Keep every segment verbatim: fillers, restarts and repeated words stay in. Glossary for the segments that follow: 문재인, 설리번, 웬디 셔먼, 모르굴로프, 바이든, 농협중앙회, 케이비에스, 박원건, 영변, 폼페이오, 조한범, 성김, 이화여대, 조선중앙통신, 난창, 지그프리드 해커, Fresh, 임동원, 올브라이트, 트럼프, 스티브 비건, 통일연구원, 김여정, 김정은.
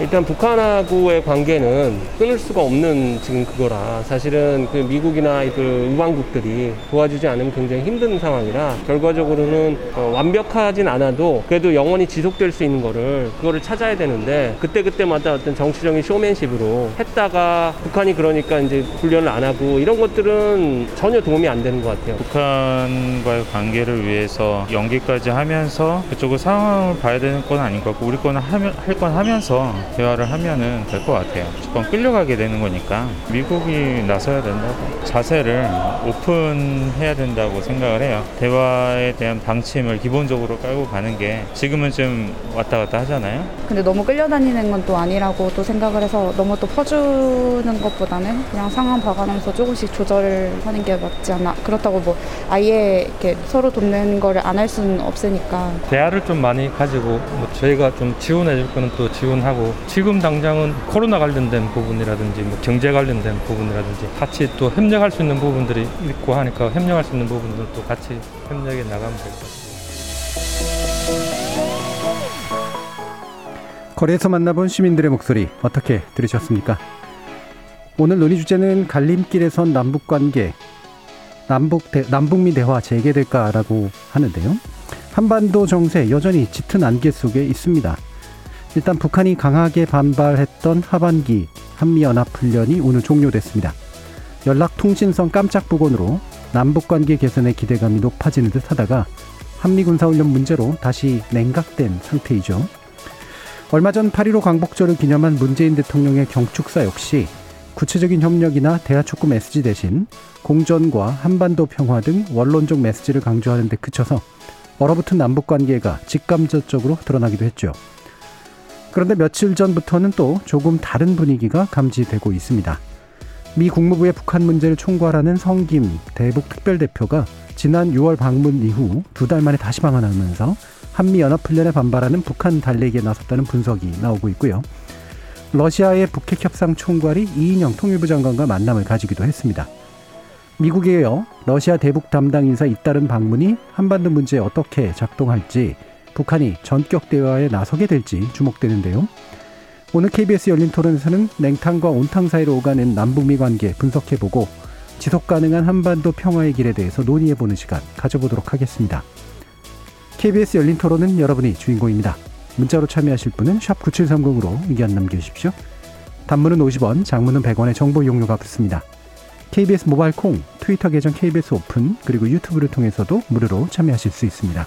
일단 북한하고의 관계는 끊을 수가 없는 지금 그거라 사실은 그 미국이나 그 우방국들이 도와주지 않으면 굉장히 힘든 상황이라 결과적으로는 어 완벽하진 않아도 그래도 영원히 지속될 수 있는 거를 그거를 찾아야 되는데 그때그때마다 어떤 정치적인 쇼맨십으로 했다가 북한이 그러니까 이제 훈련을 안 하고 이런 것들은 전혀 도움이 안 되는 것 같아요. 북한과의 관계를 위해서 연기까지 하면서 그쪽의 상황을 봐야 되는 건 아닌 것 같고 우리 거는 할 건 하면서 대화를 하면은 될 것 같아요. 조금 끌려가게 되는 거니까 미국이 나서야 된다고 자세를 오픈해야 된다고 생각을 해요. 대화에 대한 방침을 기본적으로 깔고 가는 게 지금은 좀 왔다 갔다 하잖아요. 근데 너무 끌려다니는 건 또 아니라고 또 생각을 해서 너무 또 퍼주는 것보다는 그냥 상황 봐가면서 조금씩 조절을 하는 게 맞지 않나. 그렇다고 뭐 아예 이렇게 서로 돕는 거를 안 할 수는 없으니까 대화를 좀 많이 가지고 뭐 저희가 좀 지원해 줄 거는 또 지원하고. 지금 당장은 코로나 관련된 부분이라든지 뭐 경제 관련된 부분이라든지 같이 또 협력할 수 있는 부분들이 있고 하니까 협력할 수 있는 부분들도 같이 협력해 나가면 될 것 같습니다. 거리에서 만나본 시민들의 목소리 어떻게 들으셨습니까? 오늘 논의 주제는 갈림길에선 남북관계, 남북 대, 남북미 대화 재개될까라고 하는데요. 한반도 정세 여전히 짙은 안개 속에 있습니다. 일단 북한이 강하게 반발했던 하반기 한미연합훈련이 오늘 종료됐습니다. 연락통신선 깜짝 복원으로 남북관계 개선의 기대감이 높아지는 듯 하다가 한미군사훈련 문제로 다시 냉각된 상태이죠. 얼마 전 팔일오 광복절을 기념한 문재인 대통령의 경축사 역시 구체적인 협력이나 대하촉구 메시지 대신 공전과 한반도 평화 등 원론적 메시지를 강조하는 데 그쳐서 얼어붙은 남북관계가 직감적으로 드러나기도 했죠. 그런데 며칠 전부터는 또 조금 다른 분위기가 감지되고 있습니다. 미 국무부의 북한 문제를 총괄하는 성김 대북 특별대표가 지난 유월 방문 이후 두 달 만에 다시 방한하면서 한미연합훈련에 반발하는 북한 달래기에 나섰다는 분석이 나오고 있고요. 러시아의 북핵협상 총괄이 이인영 통일부 장관과 만남을 가지기도 했습니다. 미국에 이어 러시아 대북 담당 인사 잇따른 방문이 한반도 문제에 어떻게 작동할지 북한이 전격 대화에 나서게 될지 주목되는데요. 오늘 케이비에스 열린 토론에서는 냉탕과 온탕 사이로 오가는 남북미 관계 분석해보고 지속가능한 한반도 평화의 길에 대해서 논의해보는 시간 가져보도록 하겠습니다. 케이비에스 열린 토론은 여러분이 주인공입니다. 문자로 참여하실 분은 샵 구칠삼공으로 의견 남겨주십시오. 단문은 오십 원, 장문은 백 원의 정보 이용료가 붙습니다. 케이비에스 모바일 콩, 트위터 계정 케이비에스 오픈, 그리고 유튜브를 통해서도 무료로 참여하실 수 있습니다.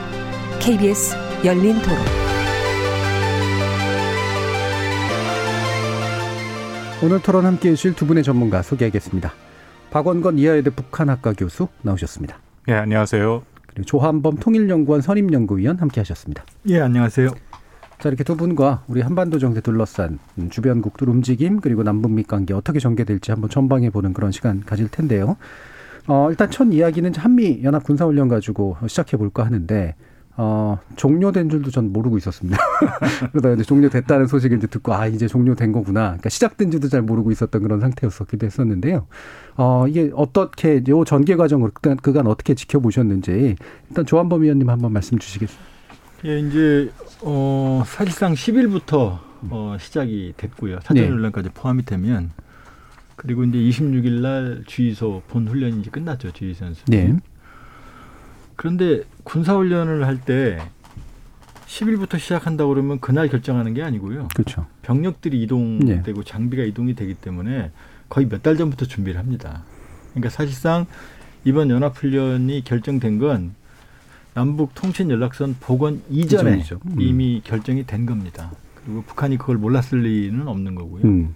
케이비에스 열린토론 오늘 토론 함께해 주실 두 분의 전문가 소개하겠습니다. 박원건 이화여대 북한학과 교수 나오셨습니다. 예, 안녕하세요. 그리고 조한범 통일연구원 선임연구위원 함께하셨습니다. 예, 안녕하세요. 자, 이렇게 두 분과 우리 한반도 정세 둘러싼 주변국들 움직임 그리고 남북미 관계 어떻게 전개될지 한번 전방해보는 그런 시간 가질 텐데요. 어, 일단 첫 이야기는 한미연합군사훈련 가지고 시작해볼까 하는데 어, 종료된 줄도 전 모르고 있었습니다. 그러다 이제 종료됐다는 소식을 이제 듣고, 아, 이제 종료된 거구나. 그러니까 시작된 줄도 잘 모르고 있었던 그런 상태였었기도 했었는데요. 어, 이게 어떻게, 요 전개 과정을 그간, 그간 어떻게 지켜보셨는지, 일단 조한범 위원님 한번 말씀 주시겠습니다. 예, 이제, 어, 사실상 십일부터 어, 시작이 됐고요. 사전훈련까지 네. 포함이 되면. 그리고 이제 이십육일 날 주의소 본훈련이 이제 끝났죠. 주의소 연습. 네. 그런데 군사훈련을 할 때 십일부터 시작한다고 그러면 그날 결정하는 게 아니고요. 그렇죠. 병력들이 이동되고 예. 장비가 이동이 되기 때문에 거의 몇 달 전부터 준비를 합니다. 그러니까 사실상 이번 연합훈련이 결정된 건 남북 통신 연락선 복원 이전에 음. 이미 결정이 된 겁니다. 그리고 북한이 그걸 몰랐을 리는 없는 거고요. 음.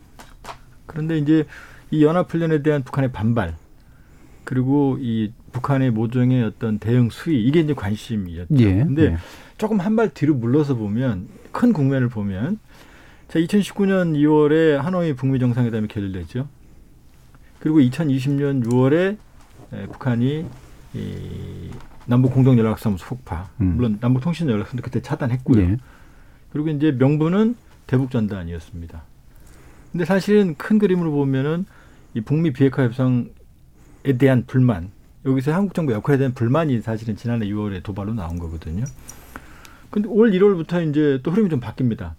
그런데 이제 이 연합훈련에 대한 북한의 반발, 그리고 이 북한의 모종의 어떤 대응 수위, 이게 이제 관심이었죠. 그런데 예, 예. 조금 한 발 뒤로 물러서 보면, 큰 국면을 보면, 자, 이천십구 년 이월에 하노이 북미 정상회담이 결렬됐죠. 그리고 이천이십 년 유월에 북한이 이 남북 공동 연락사무소 폭파, 음. 물론 남북 통신 연락선도 그때 차단했고요. 예. 그리고 이제 명분은 대북 전단이었습니다. 근데 사실은 큰 그림으로 보면은 이 북미 비핵화 협상에 대한 불만, 여기서 한국 정부 역할에 대한 불만이 사실은 지난해 유월에 도발로 나온 거거든요. 근데 올 일월부터 이제 또 흐름이 좀 바뀝니다.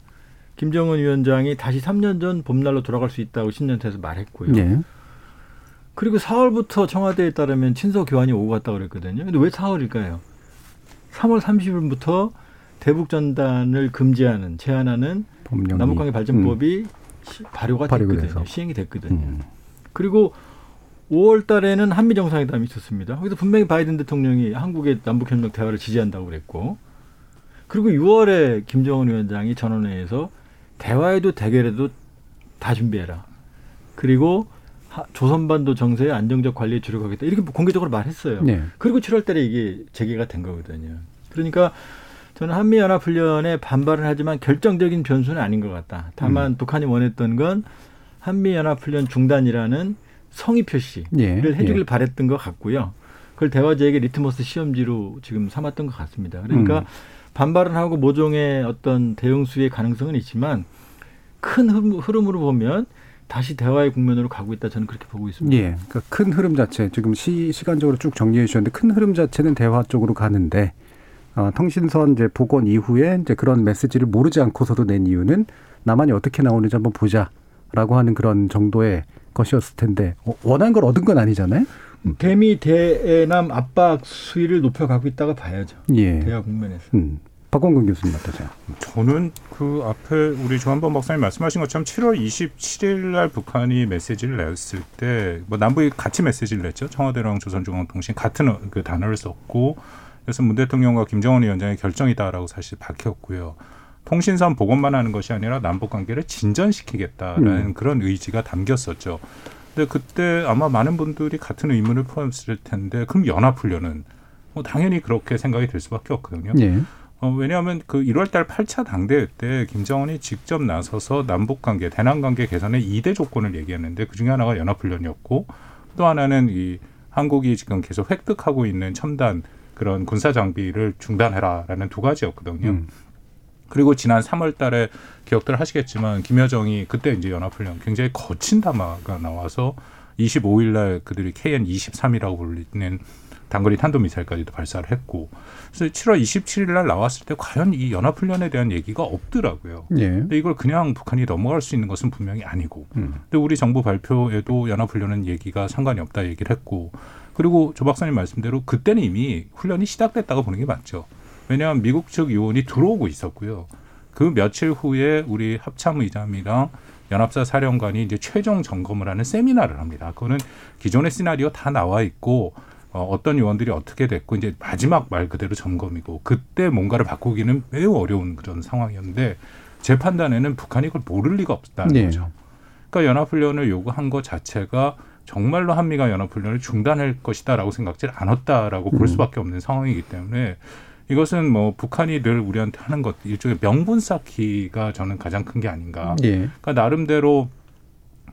김정은 위원장이 다시 삼 년 전 봄날로 돌아갈 수 있다고 신년회에서 말했고요. 예. 그리고 사월부터 청와대에 따르면 친서 교환이 오고 갔다고 그랬거든요. 근데 왜 사월일까요? 삼월 삼십일부터 대북 전단을 금지하는, 제한하는 법령이, 남북관계 발전법이 음. 시, 발효가 됐거든요. 돼서. 시행이 됐거든요. 음. 그리고 오월 달에는 한미 정상회담이 있었습니다. 거기서 분명히 바이든 대통령이 한국의 남북협력 대화를 지지한다고 그랬고, 그리고 유월에 김정은 위원장이 전원회에서 대화에도 대결에도 다 준비해라. 그리고 조선반도 정세의 안정적 관리에 주력하겠다. 이렇게 공개적으로 말했어요. 네. 그리고 칠월 달에 이게 재개가 된 거거든요. 그러니까 저는 한미연합훈련에 반발은 하지만 결정적인 변수는 아닌 것 같다. 다만 음. 북한이 원했던 건 한미연합훈련 중단이라는 성의 표시를 네. 해주길 네. 바랬던 것 같고요. 그걸 대화제에게 리트머스 시험지로 지금 삼았던 것 같습니다. 그러니까 음. 반발은 하고 모종의 어떤 대응 수위의 가능성은 있지만 큰 흐름으로 보면 다시 대화의 국면으로 가고 있다. 저는 그렇게 보고 있습니다. 예, 그러니까 큰 흐름 자체, 지금 시, 시간적으로 쭉 정리해 주셨는데 큰 흐름 자체는 대화 쪽으로 가는데 어, 통신선 이제 복원 이후에 이제 그런 메시지를 모르지 않고서도 낸 이유는 남한이 어떻게 나오는지 한번 보자라고 하는 그런 정도의 것이었을 텐데 어, 원한 걸 얻은 건 아니잖아요. 대미 대남 압박 수위를 높여가고 있다가 봐야죠. 예. 대화 국면에서. 음. 박원근 교수님 맡으세요. 저는 그 앞에 우리 조한범 박사님 말씀하신 것처럼 칠월 이십칠일 날 북한이 메시지를 냈을 때 뭐 남북이 같이 메시지를 냈죠. 청와대랑 조선중앙통신 같은 그 단어를 썼고, 그래서 문 대통령과 김정은 위원장의 결정이다라고 사실 밝혔고요. 통신선 복원만 하는 것이 아니라 남북관계를 진전시키겠다라는 음. 그런 의지가 담겼었죠. 근데 그때 아마 많은 분들이 같은 의문을 포함했을 텐데 그럼 연합훈련은? 뭐 당연히 그렇게 생각이 될 수밖에 없거든요. 네. 어, 왜냐하면 그 일월 달 팔 차 당대회 때 김정은이 직접 나서서 남북관계, 대남관계 개선의 이대 조건을 얘기했는데 그중에 하나가 연합훈련이었고 또 하나는 이 한국이 지금 계속 획득하고 있는 첨단 그런 군사 장비를 중단해라라는 두 가지였거든요. 음. 그리고 지난 삼월 달에 기억들 하시겠지만 김여정이 그때 이제 연합훈련 굉장히 거친 담화가 나와서 이십오일 날 그들이 케이엔 이십삼이라고 불리는 단거리 탄도미사일까지도 발사를 했고, 그래서 칠월 이십칠일 날 나왔을 때 과연 이 연합훈련에 대한 얘기가 없더라고요. 예. 근데 이걸 그냥 북한이 넘어갈 수 있는 것은 분명히 아니고, 음. 근데 우리 정부 발표에도 연합훈련은 얘기가 상관이 없다 얘기를 했고, 그리고 조 박사님 말씀대로 그때는 이미 훈련이 시작됐다고 보는 게 맞죠. 왜냐하면 미국 측 요원이 들어오고 있었고요. 그 며칠 후에 우리 합참의장이랑 연합사 사령관이 이제 최종 점검을 하는 세미나를 합니다. 그거는 기존의 시나리오 다 나와 있고, 어떤 요원들이 어떻게 됐고 이제 마지막 말 그대로 점검이고, 그때 뭔가를 바꾸기는 매우 어려운 그런 상황이었는데 제 판단에는 북한이 그걸 모를 리가 없다는 네. 거죠. 그러니까 연합훈련을 요구한 것 자체가 정말로 한미가 연합훈련을 중단할 것이다라고 생각지 않았다라고 음. 볼 수밖에 없는 상황이기 때문에 이것은 뭐 북한이 늘 우리한테 하는 것, 일종의 명분 쌓기가 저는 가장 큰 게 아닌가. 네. 그러니까 나름대로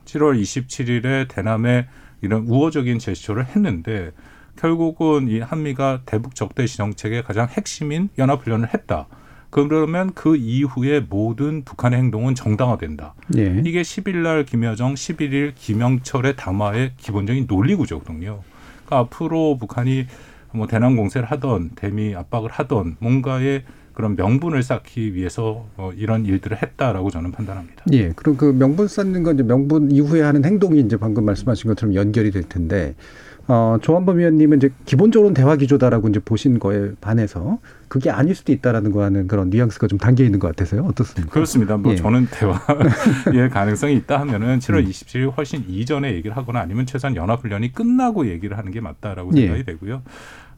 칠월 이십칠일에 대남에 이런 우호적인 제스처를 했는데 결국은 이 한미가 대북 적대시 정책의 가장 핵심인 연합훈련을 했다. 그러면 그 이후에 모든 북한의 행동은 정당화된다. 예. 이게 십일 날 김여정, 십일일 김영철의 담화의 기본적인 논리구조거든요. 그러니까 앞으로 북한이 뭐 대남 공세를 하던, 대미 압박을 하던 뭔가의 그런 명분을 쌓기 위해서 이런 일들을 했다라고 저는 판단합니다. 예. 그럼 그 명분 쌓는 건 이제 명분 이후에 하는 행동이 이제 방금 말씀하신 것처럼 연결이 될 텐데, 어, 조한범 위원님은 이제 기본적으로는 대화 기조다라고 이제 보신 거에 반해서 그게 아닐 수도 있다라는 거 하는 그런 뉘앙스가 좀 담겨 있는 것 같아서요. 어떻습니까? 그렇습니다. 뭐 예. 저는 대화의 가능성이 있다 하면은 칠월 음. 이십칠 일 훨씬 이전에 얘기를 하거나 아니면 최소한 연합훈련이 끝나고 얘기를 하는 게 맞다라고 생각이 예. 되고요.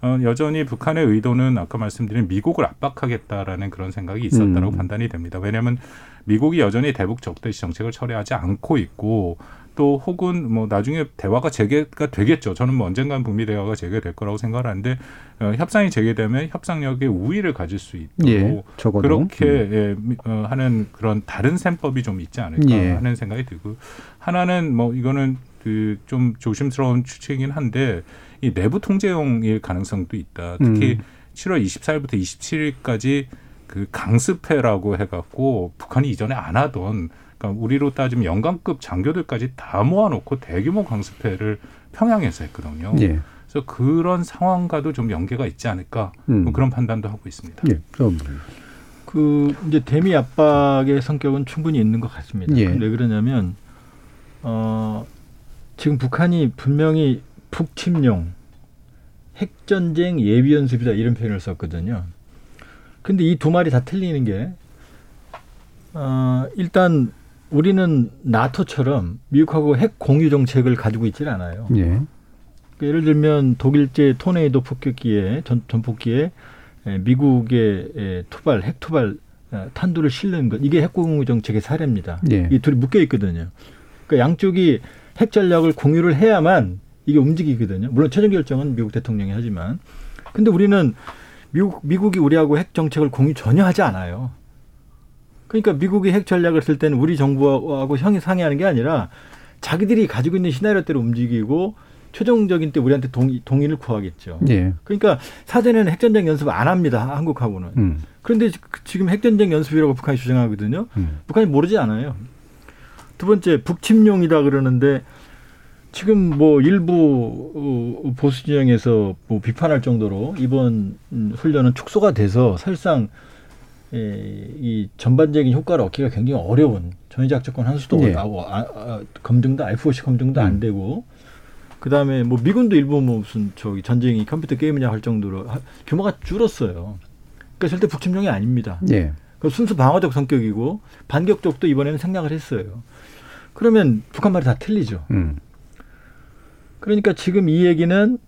어, 여전히 북한의 의도는 아까 말씀드린 미국을 압박하겠다라는 그런 생각이 있었다라고 음. 판단이 됩니다. 왜냐하면 미국이 여전히 대북 적대시 정책을 철회하지 않고 있고 또 혹은 뭐 나중에 대화가 재개가 되겠죠. 저는 뭐 언젠간 북미 대화가 재개될 거라고 생각하는데 어, 협상이 재개되면 협상력의 우위를 가질 수 있도록 예, 그렇게 음. 예, 어, 하는 그런 다른 셈법이 좀 있지 않을까 예. 하는 생각이 들고, 하나는 뭐 이거는 그 좀 조심스러운 추측이긴 한데 이 내부 통제용일 가능성도 있다. 특히 음. 칠월 이십사일부터 이십칠일까지 그 강습회라고 해갖고 북한이 이전에 안 하던, 그러니까 우리로 따지면 연간급 장교들까지 다 모아놓고 대규모 강습회를 평양에서 했거든요. 예. 그래서 그런 상황과도 좀 연계가 있지 않을까 음. 뭐 그런 판단도 하고 있습니다. 예. 그럼. 그 이제 대미 압박의 성격은 충분히 있는 것 같습니다. 예. 왜 그러냐면 어, 지금 북한이 분명히 북침용 핵전쟁 예비연습이다 이런 표현을 썼거든요. 근데 이 두 말이 다 틀리는 게 어, 일단 우리는 나토처럼 미국하고 핵 공유 정책을 가지고 있지는 않아요. 예. 그러니까 예를 들면 독일제 토네이도 폭격기에 전, 전폭기에 미국의 투발 핵 투발 탄두를 실는 것, 이게 핵 공유 정책의 사례입니다. 예. 이 둘이 묶여 있거든요. 그러니까 양쪽이 핵 전략을 공유를 해야만 이게 움직이거든요. 물론 최종 결정은 미국 대통령이 하지만, 근데 우리는 미국, 미국이 우리하고 핵 정책을 공유 전혀 하지 않아요. 그러니까 미국이 핵 전략을 쓸 때는 우리 정부하고 형이 상의하는 게 아니라 자기들이 가지고 있는 시나리오대로 움직이고 최종적인 때 우리한테 동의, 동의를 구하겠죠. 예. 그러니까 사전에는 핵전쟁 연습 안 합니다. 한국하고는. 음. 그런데 지금 핵전쟁 연습이라고 북한이 주장하거든요. 음. 북한이 모르지 않아요. 두 번째, 북침용이다 그러는데 지금 뭐 일부 보수 진영에서 뭐 비판할 정도로 이번 훈련은 축소가 돼서 사실상 이 전반적인 효과를 얻기가 굉장히 어려운, 전의작전권 환수도 네. 검증도 에프오씨 검증도 음. 안 되고, 그다음에 뭐 미군도 일부 뭐 무슨 저기 전쟁이 컴퓨터 게임이냐 할 정도로 규모가 줄었어요. 그러니까 절대 북침용이 아닙니다. 네. 순수 방어적 성격이고 반격적도 이번에는 생략을 했어요. 그러면 북한 말이 다 틀리죠. 음. 그러니까 지금 이 얘기는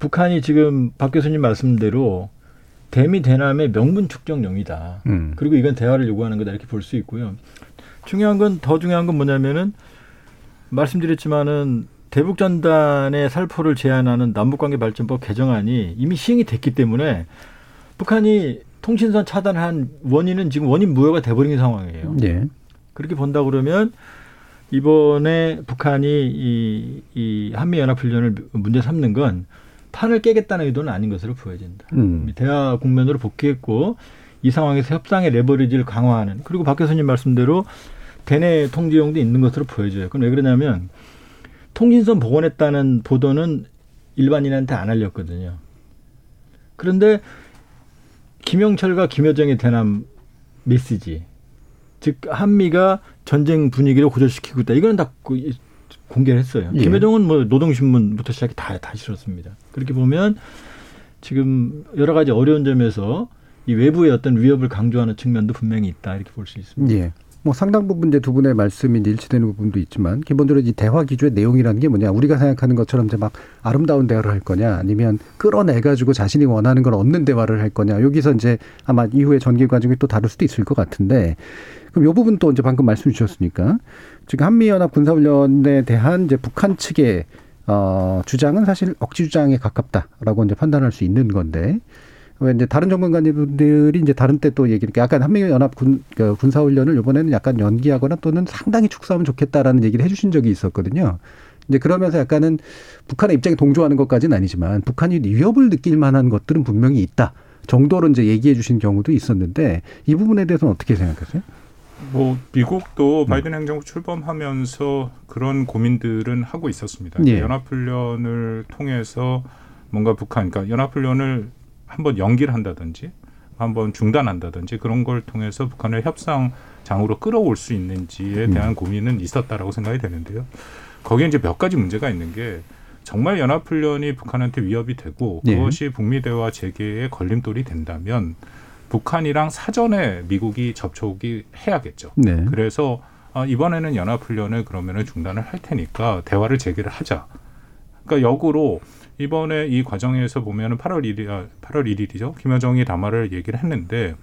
북한이 지금 박 교수님 말씀대로 대미 대남의 명분 축정용이다. 음. 그리고 이건 대화를 요구하는 거다 이렇게 볼 수 있고요. 중요한 건, 더 중요한 건 뭐냐면은 말씀드렸지만은 대북 전단의 살포를 제한하는 남북관계 발전법 개정안이 이미 시행이 됐기 때문에 북한이 통신선 차단한 원인은 지금 원인 무효가 돼버린 상황이에요. 네. 그렇게 본다 그러면 이번에 북한이 이, 이 한미연합훈련을 문제 삼는 건 판을 깨겠다는 의도는 아닌 것으로 보여진다. 음. 대화 국면으로 복귀했고 이 상황에서 협상의 레버리지를 강화하는, 그리고 박 교수님 말씀대로 대내 통제용도 있는 것으로 보여져요. 그건 왜 그러냐면 통신선 복원했다는 보도는 일반인한테 안 알렸거든요. 그런데 김영철과 김여정의 대남 메시지, 즉 한미가 전쟁 분위기를 고조시키고 있다, 이거는 다 공개를 했어요. 예. 김여정은 뭐 노동신문부터 시작해 다, 다 실었습니다. 그렇게 보면 지금 여러 가지 어려운 점에서 이 외부의 어떤 위협을 강조하는 측면도 분명히 있다 이렇게 볼 수 있습니다. 예. 뭐 상당 부분 이제 두 분의 말씀이 이제 일치되는 부분도 있지만 기본적으로 이 대화 기조의 내용이라는 게 뭐냐, 우리가 생각하는 것처럼 이제 막 아름다운 대화를 할 거냐, 아니면 끌어내가지고 자신이 원하는 걸 얻는 대화를 할 거냐, 여기서 이제 아마 이후에 전개 과정이 또 다를 수도 있을 것 같은데, 그럼 요 부분 또 이제 방금 말씀 주셨으니까 지금 한미연합 군사훈련에 대한 이제 북한 측의 어, 주장은 사실 억지 주장에 가깝다라고 이제 판단할 수 있는 건데. 왜 이제 다른 전문가님들이 이제 다른 때 또 얘기를, 약간 한미연합 군, 군사훈련을 이번에는 약간 연기하거나 또는 상당히 축소하면 좋겠다라는 얘기를 해주신 적이 있었거든요. 이제 그러면서 약간은 북한의 입장에 동조하는 것까지는 아니지만 북한이 위협을 느낄 만한 것들은 분명히 있다 정도로 이제 얘기해 주신 경우도 있었는데, 이 부분에 대해서는 어떻게 생각하세요? 뭐 미국도 바이든 행정부 출범하면서 그런 고민들은 하고 있었습니다. 예. 연합훈련을 통해서 뭔가 북한, 그러니까 연합훈련을 한번 연기를 한다든지 한번 중단한다든지 그런 걸 통해서 북한을 협상장으로 끌어올 수 있는지에 대한 음. 고민은 있었다라고 생각이 되는데요. 거기에 이제 몇 가지 문제가 있는 게, 정말 연합훈련이 북한한테 위협이 되고 네. 그것이 북미 대화 재개에 걸림돌이 된다면 북한이랑 사전에 미국이 접촉이 해야겠죠. 네. 그래서 아, 이번에는 연합훈련을 그러면은 중단을 할 테니까 대화를 재개를 하자. 그러니까 역으로 이번에 이 과정에서 보면은 팔월 일일이죠. 김여정이 담화를 얘기를 했는데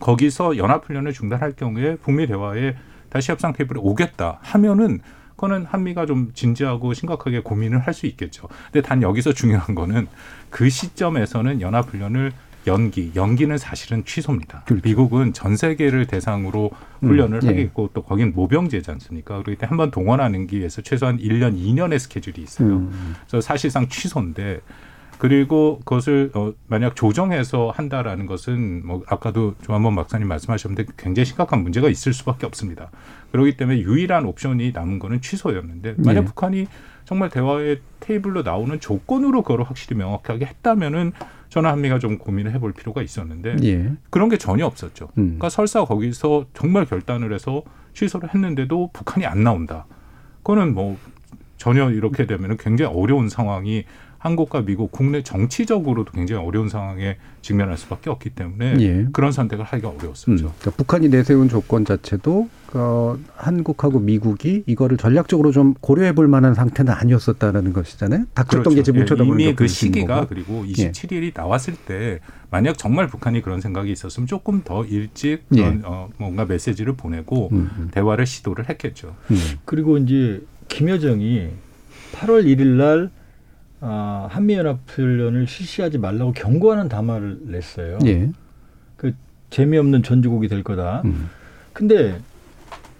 거기서 연합훈련을 중단할 경우에 북미 대화에 다시 협상 테이블에 오겠다 하면은 그거는 한미가 좀 진지하고 심각하게 고민을 할 수 있겠죠. 근데 단 여기서 중요한 거는 그 시점에서는 연합훈련을 연기, 연기는 사실은 취소입니다. 그렇죠. 미국은 전 세계를 대상으로 훈련을 음, 하겠고 예. 또 거긴 모병제지 않습니까? 그렇기 때문에 한번 동원하는 게 위해서 최소한 일 년, 이 년의 스케줄이 있어요. 음. 그래서 사실상 취소인데 그리고 그것을 어, 만약 조정해서 한다라는 것은 뭐 아까도 조한범 박사님 말씀하셨는데 굉장히 심각한 문제가 있을 수밖에 없습니다. 그렇기 때문에 유일한 옵션이 남은 거는 취소였는데 만약 예. 북한이 정말 대화의 테이블로 나오는 조건으로 그걸 확실히 명확하게 했다면은 저는 한미가 좀 고민을 해볼 필요가 있었는데 예. 그런 게 전혀 없었죠. 음. 그러니까 설사 거기서 정말 결단을 해서 취소를 했는데도 북한이 안 나온다. 그거는 뭐 전혀 이렇게 되면은 굉장히 어려운 상황이 한국과 미국 국내 정치적으로도 굉장히 어려운 상황에 직면할 수밖에 없기 때문에 예. 그런 선택을 하기가 어려웠었죠. 음. 그러니까 북한이 내세운 조건 자체도 어, 한국하고 미국이 이거를 전략적으로 좀 고려해볼 만한 상태는 아니었었다라는 것이잖아요. 닥쳤던 그렇죠. 게 지금 예. 이미 그 시기가 거고. 그리고 이십칠 일이 예. 나왔을 때 만약 정말 북한이 그런 생각이 있었으면 조금 더 일찍 예. 그런, 어, 뭔가 메시지를 보내고 음, 음. 대화를 시도를 했겠죠. 음. 그리고 이제 김여정이 팔월 일일 날 아, 한미연합훈련을 실시하지 말라고 경고하는 담화를 냈어요. 예. 그 재미없는 전주곡이 될 거다. 음. 근데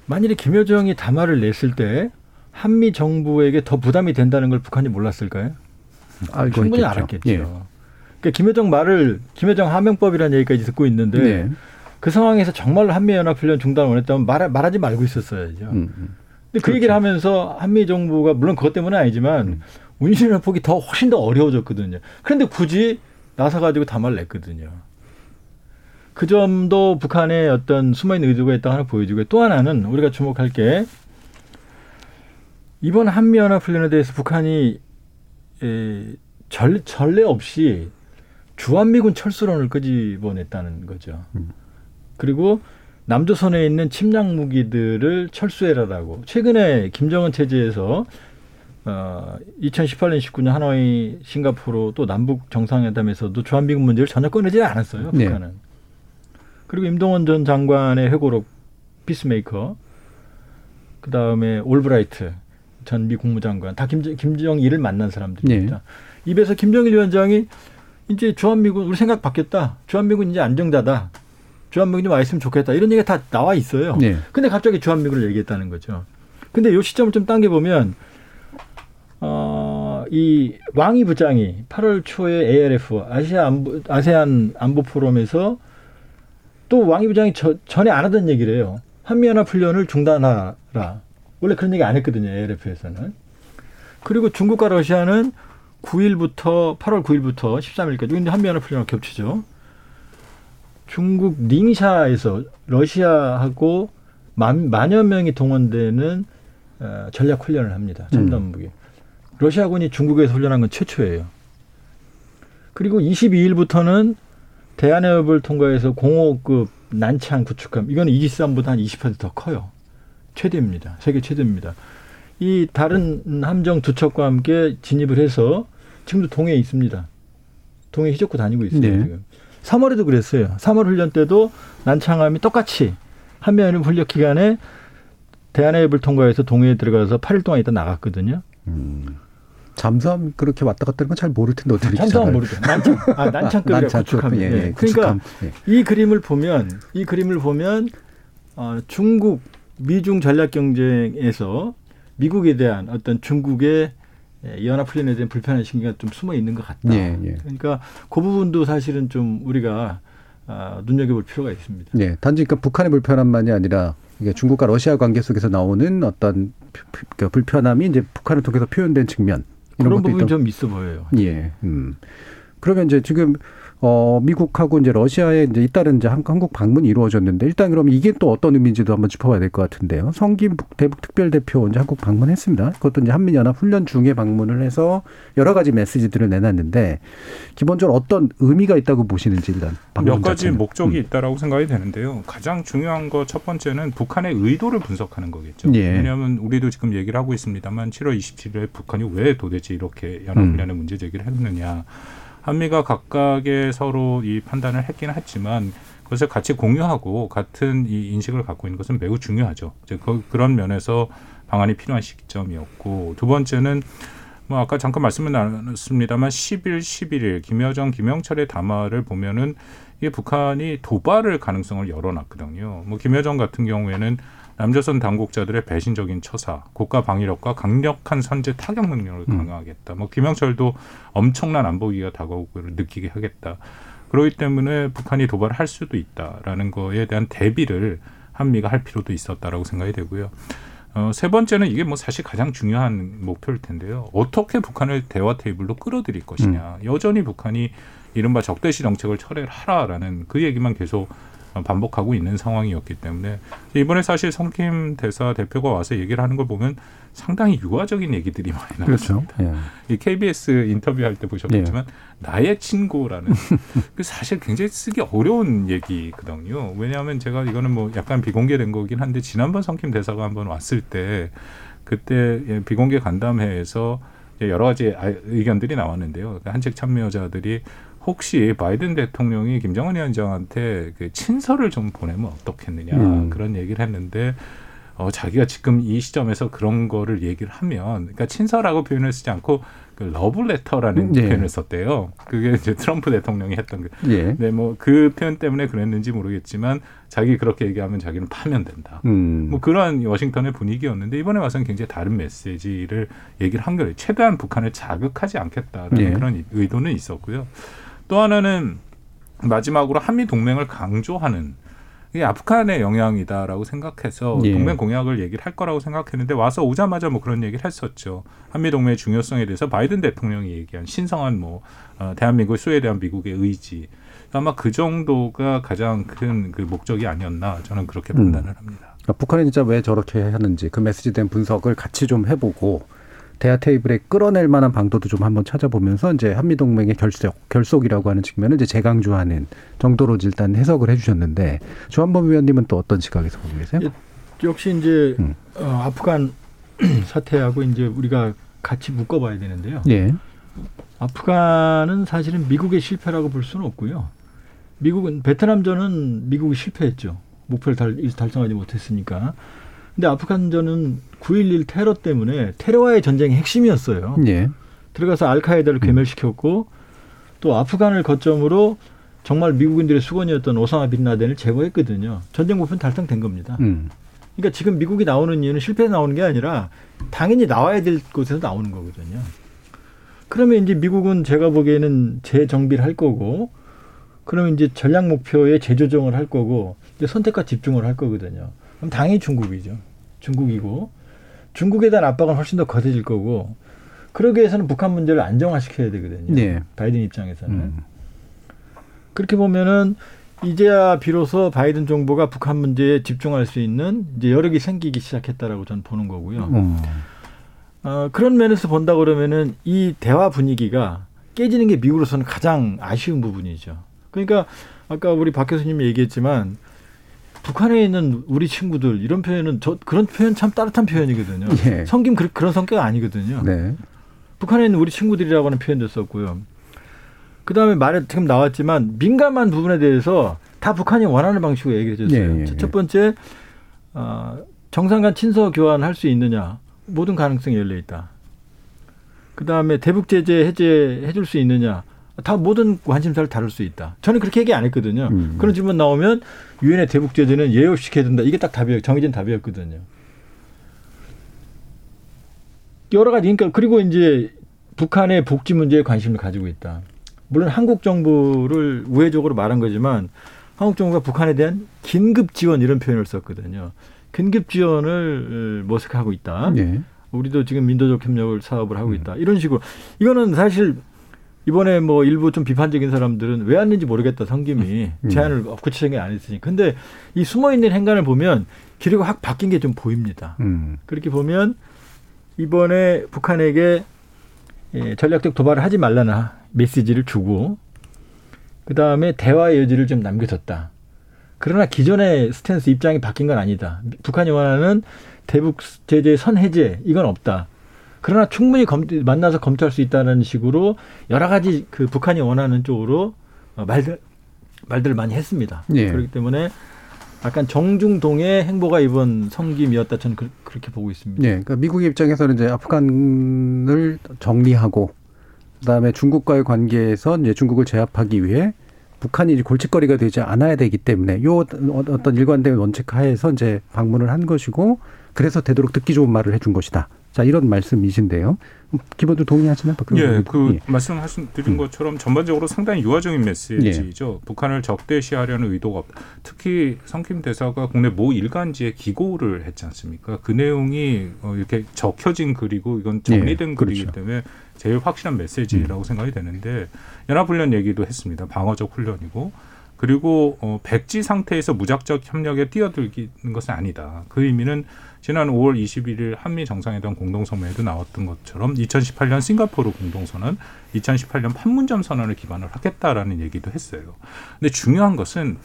만일에 김여정이 담화를 냈을 때 한미 정부에게 더 부담이 된다는 걸 북한이 몰랐을까요? 알고 충분히 있겠죠. 알았겠죠. 예. 그러니까 김여정 말을 김여정 하명법이라는 얘기까지 듣고 있는데 네. 그 상황에서 정말로 한미연합훈련 중단을 원했다면 말, 말하지 말고 있었어야죠. 음, 음. 근데 그 그렇죠. 얘기를 하면서 한미 정부가 물론 그것 때문은 아니지만 음. 운신의 폭이 더 훨씬 더 어려워졌거든요. 그런데 굳이 나서가지고 담화를 냈거든요. 그 점도 북한의 어떤 숨어있는 의도가 있다고 하나 보여주고요. 또 하나는 우리가 주목할 게 이번 한미연합훈련에 대해서 북한이 에, 전, 전례 없이 주한미군 철수론을 끄집어냈다는 거죠. 음. 그리고 남조선에 있는 침략 무기들을 철수해라라고 최근에 김정은 체제에서 어, 이천십팔 년, 십구 년 하노이, 싱가포르 또 남북 정상회담에서도 주한미군 문제를 전혀 꺼내지 않았어요. 북한은. 네. 그리고 임동원 전 장관의 회고록 피스메이커, 그다음에 올브라이트 전 미 국무장관 다 김, 김정일을 만난 사람들입니다. 네. 입에서 김정일 위원장이 이제 주한미군 우리 생각 바뀌었다. 주한미군 이제 안정자다. 주한미군이 와 있으면 좋겠다. 이런 얘기가 다 나와 있어요. 네. 근데 갑자기 주한미군을 얘기했다는 거죠. 근데 이 시점을 좀 당겨보면 어, 이 왕이 부장이 팔월 초에 에이알에프 아시아 안보, 아세안 안보 포럼에서 또 왕이 부장이 저, 전에 안 하던 얘기를 해요. 한미연합훈련을 중단하라. 원래 그런 얘기 안 했거든요. 에이알에프에서는. 그리고 중국과 러시아는 구일부터 팔월 구일부터 십삼일까지 근데 한미연합훈련을 겹치죠. 중국 닝샤에서 러시아하고 만, 만여 명이 동원되는 어, 전략 훈련을 합니다. 첨단 무기. 음. 러시아군이 중국에서 훈련한 건 최초예요. 그리고 이십이일부터는 대한해협을 통과해서 공호급 난창 구축함. 이건 이십삼보다 한 이십 퍼센트 더 커요. 최대입니다. 세계 최대입니다. 이 다른 함정 두 척과 함께 진입을 해서 지금도 동해에 있습니다. 동해 휘젓고 다니고 있어요. 네. 지금. 삼월에도 그랬어요. 삼월 훈련 때도 난창함이 똑같이 한미연합 훈련 기간에 대한해협을 통과해서 동해에 들어가서 팔일 동안 있다 나갔거든요. 음. 잠수함 그렇게 왔다 갔다 하는 건 잘 모를 텐데 어떻게 잠수함 모르죠. 난창, 아, 난창급이라 구축함. 예, 예. 그러니까 예. 이 그림을 보면 이 그림을 보면 어, 중국 미중 전략 경쟁에서 미국에 대한 어떤 중국의 연합훈련에 대한 불편한 심기가 좀 숨어 있는 것 같다. 예, 예. 그러니까 그 부분도 사실은 좀 우리가 어, 눈여겨볼 필요가 있습니다. 예, 단지 그러니까 북한의 불편함만이 아니라. 이게 중국과 러시아 관계 속에서 나오는 어떤 불편함이 이제 북한을 통해서 표현된 측면 이런 그런 부분이 좀 있어 보여요. 예. 음. 그러면 이제 지금 어 미국하고 이제 러시아에 이제 잇따른 이제 한국 방문이 이루어졌는데 일단 그럼 이게 또 어떤 의미인지도 한번 짚어봐야 될 것 같은데요. 성김 대북 특별 대표 이제 한국 방문했습니다. 그것도 이제 한미 연합 훈련 중에 방문을 해서 여러 가지 메시지들을 내놨는데 기본적으로 어떤 의미가 있다고 보시는지 일단 몇 가지 자체는. 목적이 음. 있다라고 생각이 되는데요. 가장 중요한 거 첫 번째는 북한의 의도를 분석하는 거겠죠. 예. 왜냐하면 우리도 지금 얘기를 하고 있습니다만 칠월 이십칠일에 북한이 왜 도대체 이렇게 연합 훈련의 음. 문제 제기를 했느냐. 한미가 각각의 서로 이 판단을 했긴 했지만 그것을 같이 공유하고 같은 이 인식을 갖고 있는 것은 매우 중요하죠. 이제 그, 그런 면에서 방안이 필요한 시점이었고, 두 번째는 뭐 아까 잠깐 말씀을 나눴습니다만 십일, 십일일 김여정, 김영철의 담화를 보면은 이게 북한이 도발을 가능성을 열어놨거든요. 뭐 김여정 같은 경우에는 남조선 당국자들의 배신적인 처사, 국가 방위력과 강력한 선제 타격 능력을 강화하겠다. 음. 뭐 김영철도 엄청난 안보위기가 다가오고를 느끼게 하겠다. 그렇기 때문에 북한이 도발할 수도 있다라는 거에 대한 대비를 한미가 할 필요도 있었다라고 생각이 되고요. 어, 세 번째는 이게 뭐 사실 가장 중요한 목표일 텐데요. 어떻게 북한을 대화 테이블로 끌어들일 것이냐. 음. 여전히 북한이 이른바 적대시 정책을 철회하라라는 그 얘기만 계속 반복하고 있는 상황이었기 때문에 이번에 사실 성김 대사 대표가 와서 얘기를 하는 걸 보면 상당히 유화적인 얘기들이 많이 나왔습니다. 그렇죠. 예. 이 케이비에스 인터뷰할 때 보셨겠지만 예. 나의 친구라는 그 사실 굉장히 쓰기 어려운 얘기거든요. 왜냐하면 제가 이거는 뭐 약간 비공개된 거긴 한데 지난번 성김 대사가 한번 왔을 때 그때 비공개 간담회에서 여러 가지 의견들이 나왔는데요. 한책 참여자들이 혹시 바이든 대통령이 김정은 위원장한테 그 친서를 좀 보내면 어떻겠느냐 음. 그런 얘기를 했는데 어, 자기가 지금 이 시점에서 그런 거를 얘기를 하면 그러니까 친서라고 표현을 쓰지 않고 그 러브레터라는 예. 표현을 썼대요. 그게 이제 트럼프 대통령이 했던 거. 예. 네, 뭐 그 표현 때문에 그랬는지 모르겠지만 자기 그렇게 얘기하면 자기는 파면된다. 음. 뭐 그런 워싱턴의 분위기였는데 이번에 와서는 굉장히 다른 메시지를 얘기를 한 거예요. 최대한 북한을 자극하지 않겠다라는 예. 그런 의도는 있었고요. 또 하나는 마지막으로 한미 동맹을 강조하는 이게 북한의 영향이다라고 생각해서 예. 동맹 공약을 얘기를 할 거라고 생각했는데 와서 오자마자 뭐 그런 얘기를 했었죠. 한미 동맹의 중요성에 대해서 바이든 대통령이 얘기한 신성한 뭐 어, 대한민국 수에 대한 미국의 의지 아마 그 정도가 가장 큰 그 목적이 아니었나 저는 그렇게 판단을 음. 합니다. 그러니까 북한이 진짜 왜 저렇게 하는지 그 메시지된 분석을 같이 좀 해보고. 대화 테이블에 끌어낼 만한 방도도 좀 한번 찾아보면서 이제 한미동맹의 결속, 결속이라고 하는 측면을 이제 재강조하는 정도로 일단 해석을 해주셨는데 조한범 위원님은 또 어떤 시각에서 보고 계세요? 역시 이제 음. 어, 아프간 사태하고 이제 우리가 같이 묶어봐야 되는데요. 예. 아프간은 사실은 미국의 실패라고 볼 수는 없고요. 미국은 베트남전은 미국이 실패했죠. 목표를 달, 달성하지 못했으니까. 근데 아프간전은 구일일 테러 때문에 테러와의 전쟁의 핵심이었어요. 예. 들어가서 알카에다를 괴멸시켰고 또 아프간을 거점으로 정말 미국인들의 수건이었던 오사마 빈라덴을 제거했거든요. 전쟁 목표는 달성된 겁니다. 음. 그러니까 지금 미국이 나오는 이유는 실패에 나오는 게 아니라 당연히 나와야 될 곳에서 나오는 거거든요. 그러면 이제 미국은 제가 보기에는 재정비를 할 거고 그러면 이제 전략 목표에 재조정을 할 거고 이제 선택과 집중을 할 거거든요. 그럼 당연히 중국이죠. 중국이고 중국에 대한 압박은 훨씬 더 거세질 거고 그러기 위해서는 북한 문제를 안정화시켜야 되거든요. 네. 바이든 입장에서는. 음. 그렇게 보면은 이제야 비로소 바이든 정부가 북한 문제에 집중할 수 있는 이제 여력이 생기기 시작했다라고 저는 보는 거고요. 음. 어, 그런 면에서 본다 그러면은 이 대화 분위기가 깨지는 게 미국으로서는 가장 아쉬운 부분이죠. 그러니까 아까 우리 박 교수님이 얘기했지만 북한에 있는 우리 친구들 이런 표현은 저 그런 표현 참 따뜻한 표현이거든요. 예. 성김 그, 그런 성격 아니거든요. 네. 북한에 있는 우리 친구들이라고 하는 표현도 썼고요. 그다음에 말에 지금 나왔지만 민감한 부분에 대해서 다 북한이 원하는 방식으로 얘기해 줬어요. 예, 예, 예. 첫 번째 어, 정상 간 친서 교환할 수 있느냐. 모든 가능성이 열려있다. 그다음에 대북 제재 해제해 줄 수 있느냐. 다 모든 관심사를 다룰 수 있다. 저는 그렇게 얘기 안 했거든요. 음. 그런 질문 나오면 유엔의 대북 제재는 예외 없이 해준다. 이게 딱 답이에요. 정해진 답이었거든요. 여러 가지 그러니까 그리고 이제 북한의 복지 문제에 관심을 가지고 있다. 물론 한국 정부를 우회적으로 말한 거지만 한국 정부가 북한에 대한 긴급 지원 이런 표현을 썼거든요. 긴급 지원을 모색하고 있다. 네. 우리도 지금 민도적 협력을 사업을 하고 있다. 음. 이런 식으로 이거는 사실. 이번에 뭐 일부 좀 비판적인 사람들은 왜 왔는지 모르겠다. 성김이 제안을 구체적인 게 안 했으니. 근데 이 숨어있는 행간을 보면 길이가 확 바뀐 게 좀 보입니다. 음. 그렇게 보면 이번에 북한에게 전략적 도발을 하지 말라나 메시지를 주고 그다음에 대화의 여지를 좀 남겨줬다. 그러나 기존의 스탠스 입장이 바뀐 건 아니다. 북한이 원하는 대북 제재 선해제 이건 없다. 그러나 충분히 검, 만나서 검토할 수 있다는 식으로 여러 가지 그 북한이 원하는 쪽으로 말들, 말들을 많이 했습니다. 예. 그렇기 때문에 약간 정중동의 행보가 이번 성김이었다 저는 그, 그렇게 보고 있습니다. 네, 그러니까 미국의 입장에서는 이제 아프간을 정리하고 그다음에 중국과의 관계에서 이제 중국을 제압하기 위해 북한이 이제 골칫거리가 되지 않아야 되기 때문에 요 어떤 일관된 원칙 하에서 이제 방문을 한 것이고 그래서 되도록 듣기 좋은 말을 해준 것이다. 자, 이런 말씀이신데요. 기본적으로 동의하시나요? 예, 그 예. 말씀하신 드린 것처럼 전반적으로 상당히 유화적인 메시지죠. 예. 북한을 적대시하려는 의도가 없다. 특히 성김 대사가 국내 모 일간지에 기고를 했지 않습니까? 그 내용이 이렇게 적혀진 글이고 이건 정리된 예, 글이기 그렇죠. 때문에 제일 확실한 메시지라고 음. 생각이 되는데 연합훈련 얘기도 했습니다. 방어적 훈련이고. 그리고 백지 상태에서 무작정 협력에 뛰어들기는 것은 아니다. 그 의미는 지난 오월 이십일일 한미 정상회담 공동성명에도 나왔던 것처럼 이천십팔년 싱가포르 공동선언, 이천십팔년 판문점 선언을 기반으로 하겠다라는 얘기도 했어요. 근데 중요한 것은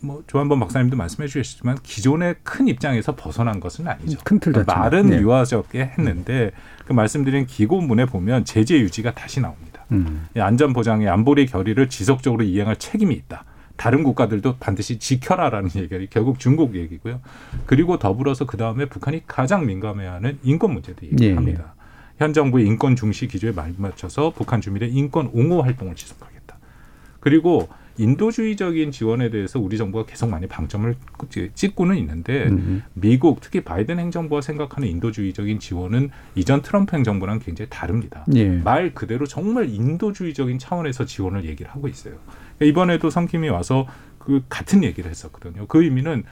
뭐 조한범 박사님도 말씀해 주셨지만 기존의 큰 입장에서 벗어난 것은 아니죠. 큰 틀 그러니까 말은 네. 유화적게 했는데 그 말씀드린 기고문에 보면 제재 유지가 다시 나옵니다. 음. 안전보장의 안보리 결의를 지속적으로 이행할 책임이 있다. 다른 국가들도 반드시 지켜라라는 얘기가 결국 중국 얘기고요. 그리고 더불어서 그다음에 북한이 가장 민감해하는 인권 문제도 얘기합니다. 예, 예. 현 정부의 인권 중시 기조에 맞춰서 북한 주민의 인권 옹호 활동을 지속하겠다. 그리고 인도주의적인 지원에 대해서 우리 정부가 계속 많이 방점을 찍고는 있는데 음. 미국, 특히 바이든 행정부가 생각하는 인도주의적인 지원은 이전 트럼프 행정부랑 굉장히 다릅니다. 예. 말 그대로 정말 인도주의적인 차원에서 지원을 얘기를 하고 있어요. 이번에도 성김이 와서 그 같은 얘기를 했었거든요. 그 의미는